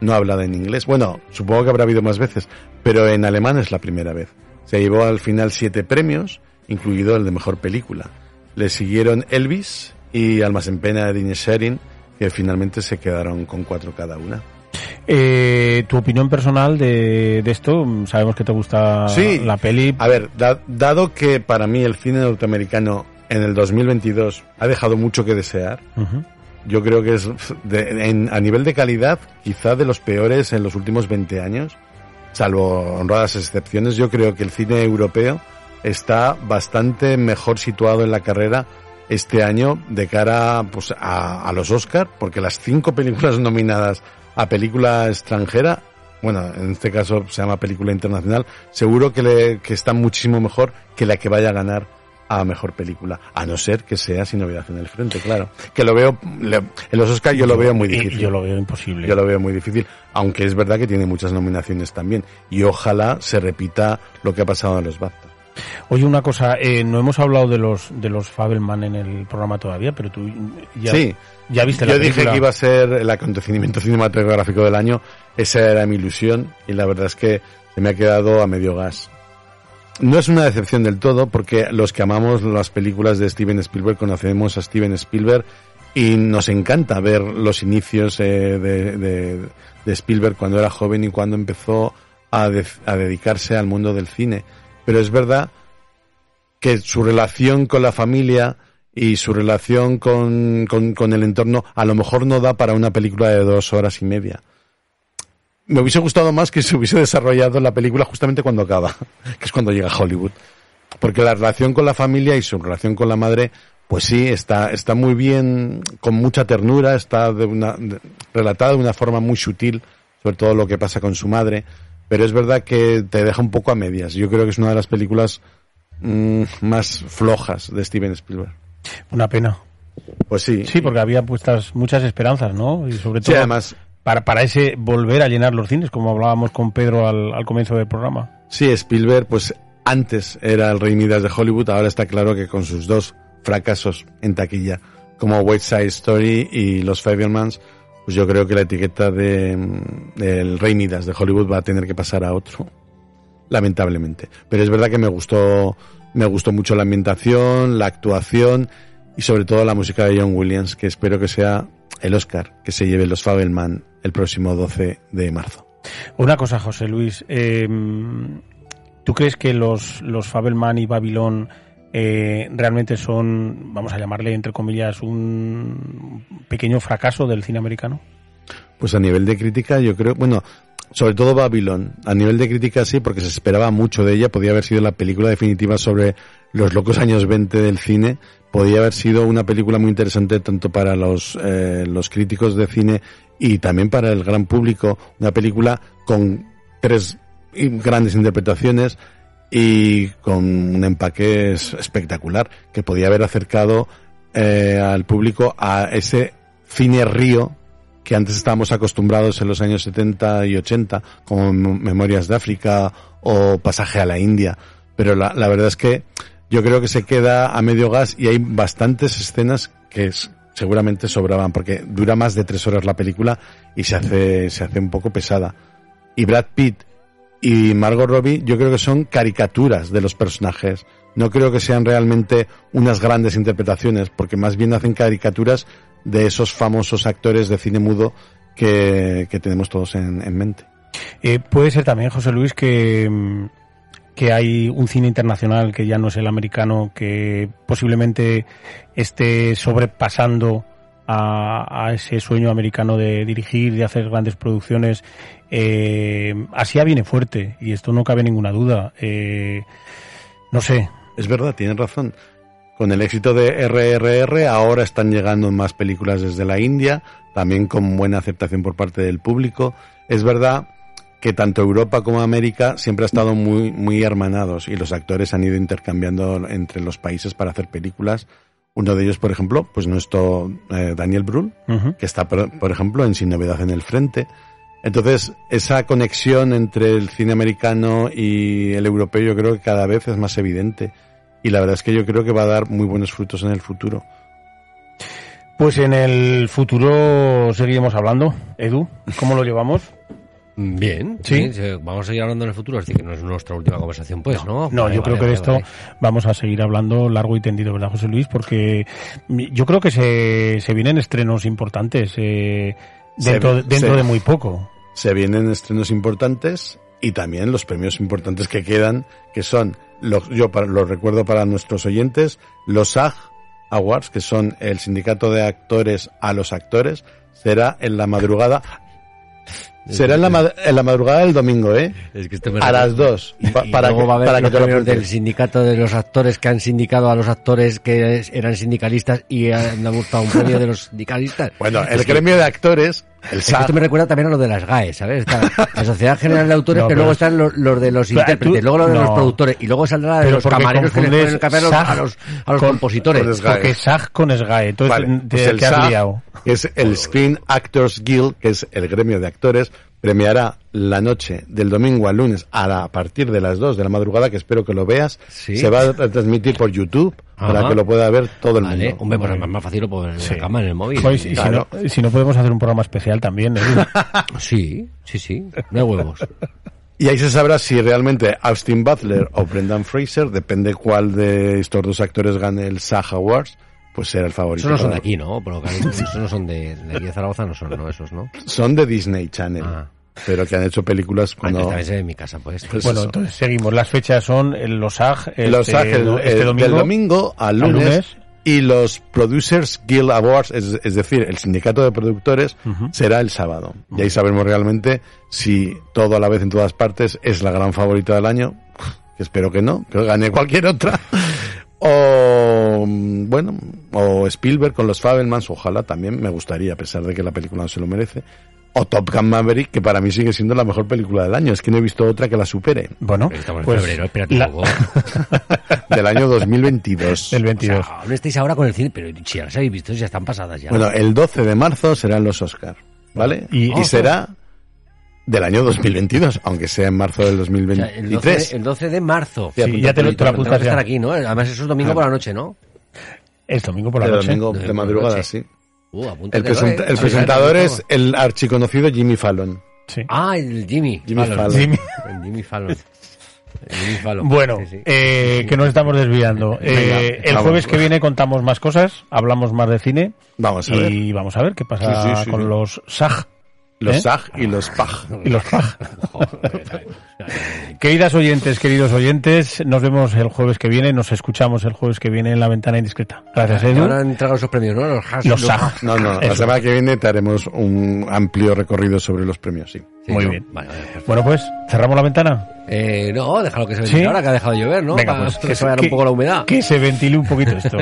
no hablada en inglés. Bueno, supongo que habrá habido más veces, pero en alemán es la primera vez. Se llevó al final 7 premios, incluido el de Mejor Película. Le siguieron Elvis y Almas en pena de Inisherin, que finalmente se quedaron con 4 cada una. Tu opinión personal de esto, sabemos que te gusta la peli. A ver, dado que para mí el cine norteamericano en el 2022 ha dejado mucho que desear, uh-huh. Yo creo que es a nivel de calidad quizá de los peores en los últimos 20 años, salvo honradas excepciones. Yo creo que el cine europeo está bastante mejor situado en la carrera este año de cara pues, a los Oscar, porque las 5 películas nominadas a película extranjera, bueno, en este caso se llama película internacional, seguro que está muchísimo mejor que la que vaya a ganar a mejor película, a no ser que sea Sin novedad en el frente, claro. Que lo veo, en los Oscars yo lo veo muy difícil. Yo lo veo imposible. Yo lo veo muy difícil, aunque es verdad que tiene muchas nominaciones también, y ojalá se repita lo que ha pasado en los BAFTA. Oye, una cosa, no hemos hablado de los Fabelman en el programa todavía, pero tú ya viste la película. Yo dije que iba a ser el acontecimiento cinematográfico del año, esa era mi ilusión, y la verdad es que se me ha quedado a medio gas. No es una decepción del todo, porque los que amamos las películas de Steven Spielberg conocemos a Steven Spielberg y nos encanta ver los inicios de Spielberg cuando era joven y cuando empezó a dedicarse al mundo del cine. Pero es verdad que su relación con la familia y su relación con el entorno a lo mejor no da para una película de 2 horas y media. Me hubiese gustado más que se hubiese desarrollado la película justamente cuando acaba, que es cuando llega a Hollywood. Porque la relación con la familia y su relación con la madre, pues sí, está muy bien, con mucha ternura, está relatada de una forma muy sutil, sobre todo lo que pasa con su madre. Pero es verdad que te deja un poco a medias. Yo creo que es una de las películas más flojas de Steven Spielberg. Una pena. Pues sí. Sí, porque había puestas muchas esperanzas, ¿no? Y sobre todo además, para ese volver a llenar los cines, como hablábamos con Pedro al comienzo del programa. Sí, Spielberg, pues antes era el Rey Midas de Hollywood, ahora está claro que con sus 2 fracasos en taquilla, como West Side Story y Los Fabelmans, pues yo creo que la etiqueta del Rey Midas de Hollywood va a tener que pasar a otro, lamentablemente. Pero es verdad que me gustó mucho la ambientación, la actuación y sobre todo la música de John Williams, que espero que sea el Oscar que se lleve los Fabelman el próximo 12 de marzo. Una cosa, José Luis, ¿tú crees que los Fabelman y Babilón realmente son, vamos a llamarle entre comillas, un pequeño fracaso del cine americano? Pues a nivel de crítica yo creo, bueno, sobre todo Babylon, a nivel de crítica sí, porque se esperaba mucho de ella, podía haber sido la película definitiva sobre los locos años 20 del cine, podía haber sido una película muy interesante tanto para los críticos de cine y también para el gran público, una película con 3 grandes interpretaciones y con un empaque espectacular, que podía haber acercado al público a ese cine río que antes estábamos acostumbrados en los años 70 y 80, como Memorias de África o Pasaje a la India. Pero la verdad es que yo creo que se queda a medio gas y hay bastantes escenas que seguramente sobraban, porque dura más de 3 horas la película y se hace un poco pesada. Y Brad Pitt y Margot Robbie yo creo que son caricaturas de los personajes. No creo que sean realmente unas grandes interpretaciones, porque más bien hacen caricaturas de esos famosos actores de cine mudo que tenemos todos en mente. Puede ser también, José Luis, que hay un cine internacional que ya no es el americano, que posiblemente esté sobrepasando a ese sueño americano de dirigir, de hacer grandes producciones. Asia viene fuerte, y esto no cabe ninguna duda. No sé. Es verdad, tienes razón. Con el éxito de RRR ahora están llegando más películas desde la India, también con buena aceptación por parte del público. Es verdad que tanto Europa como América siempre han estado muy, muy hermanados y los actores han ido intercambiando entre los países para hacer películas. Uno de ellos, por ejemplo, pues nuestro Daniel Brühl, uh-huh, que está, por ejemplo, en Sin Novedad en el Frente. Entonces, esa conexión entre el cine americano y el europeo yo creo que cada vez es más evidente. Y la verdad es que yo creo que va a dar muy buenos frutos en el futuro. Pues en el futuro seguiremos hablando. Edu, ¿cómo lo llevamos? Bien, sí, vamos a seguir hablando en el futuro, así que no es nuestra última conversación, pues, ¿no? Yo creo que de esto vamos a seguir hablando largo y tendido, ¿verdad, José Luis? Porque yo creo que se vienen estrenos importantes dentro de muy poco. Se vienen estrenos importantes y también los premios importantes que quedan, que son... Yo recuerdo para nuestros oyentes, los SAG Awards, que son el sindicato de actores a los actores, será en la madrugada del domingo, es que a las 2. Para que te lo apuntes. Del sindicato de los actores que han sindicado a los actores que eran sindicalistas y han gustado un premio de los sindicalistas. Bueno, el gremio de actores... Esto me recuerda también a lo de las GAE, ¿sabes? Está la Sociedad General de Autores, pero luego están los de los intérpretes, luego los de los productores, y luego saldrá de los camareros que le ponen el café a los compositores. Porque SAG con SGAE, entonces vale, te has liado. Es el Screen Actors Guild, que es el gremio de actores, premiará la noche del domingo al lunes a partir de las 2 de la madrugada, que espero que lo veas. ¿Sí? Se va a transmitir por YouTube. Ajá. Para que lo pueda ver todo el mundo. Hombre, pues más fácil lo puedo ver en la cama, en el móvil. Pues, claro. Si no podemos hacer un programa especial también, ¿eh? Sí, no huevos. Y ahí se sabrá si realmente Austin Butler o Brendan Fraser, depende cuál de estos dos actores gane el SAG Awards, pues será el favorito. Esos no son de aquí, ¿no? Pero esos no son de aquí de Zaragoza, no son, ¿no? Esos, ¿no? Son de Disney Channel. Ah. Pero que han hecho películas cuando... Esta vez en mi casa, pues bueno, eso. Entonces seguimos. Las fechas son los SAG este domingo. Del domingo al lunes. Y los Producers Guild Awards, es decir, el sindicato de productores, uh-huh, será el sábado. Uh-huh. Y ahí sabremos realmente si todo a la vez en todas partes es la gran favorita del año, que espero que no, que gane cualquier otra. O Spielberg con los Fabelmans, ojalá también, me gustaría, a pesar de que la película no se lo merece. O Top Gun Maverick, que para mí sigue siendo la mejor película del año. Es que no he visto otra que la supere. Bueno, estamos en febrero, espérate un poco. Del año 2022. El 22. O sea, ahora estáis ahora con el cine, pero si ya las habéis visto, ya están pasadas ya. Bueno, el 12 de marzo serán los Oscar, ¿vale? Y será del año 2022, aunque sea en marzo del 2023. O sea, el 12 de marzo. Sí, ya te lo apuntas ya. Estar aquí, ¿no? Además, eso es domingo por la noche, ¿no? Es domingo por la noche. Domingo de madrugada, sí. El presentador es el archiconocido Jimmy Fallon. Sí. Ah, el Jimmy Fallon. El Jimmy Fallon. Bueno, sí. Que nos estamos desviando. El jueves que viene contamos más cosas, hablamos más de cine. Vamos a ver. Y vamos a ver qué pasa con los SAG. Los SAG y los PAG. Queridas oyentes, queridos oyentes, nos vemos el jueves que viene, nos escuchamos el jueves que viene en La Ventana Indiscreta. Gracias, Edu. Ahora han entregado esos premios, ¿no? Los SAG. No, la semana que viene te haremos un amplio recorrido sobre los premios, sí. Muy bien. Vale, bueno, pues, ¿cerramos la ventana? No, déjalo que se ventile ahora, que ha dejado de llover, ¿no? Venga, pues, que se vaya un poco la humedad. Que se ventile un poquito esto.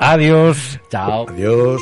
Adiós. Chao. Adiós.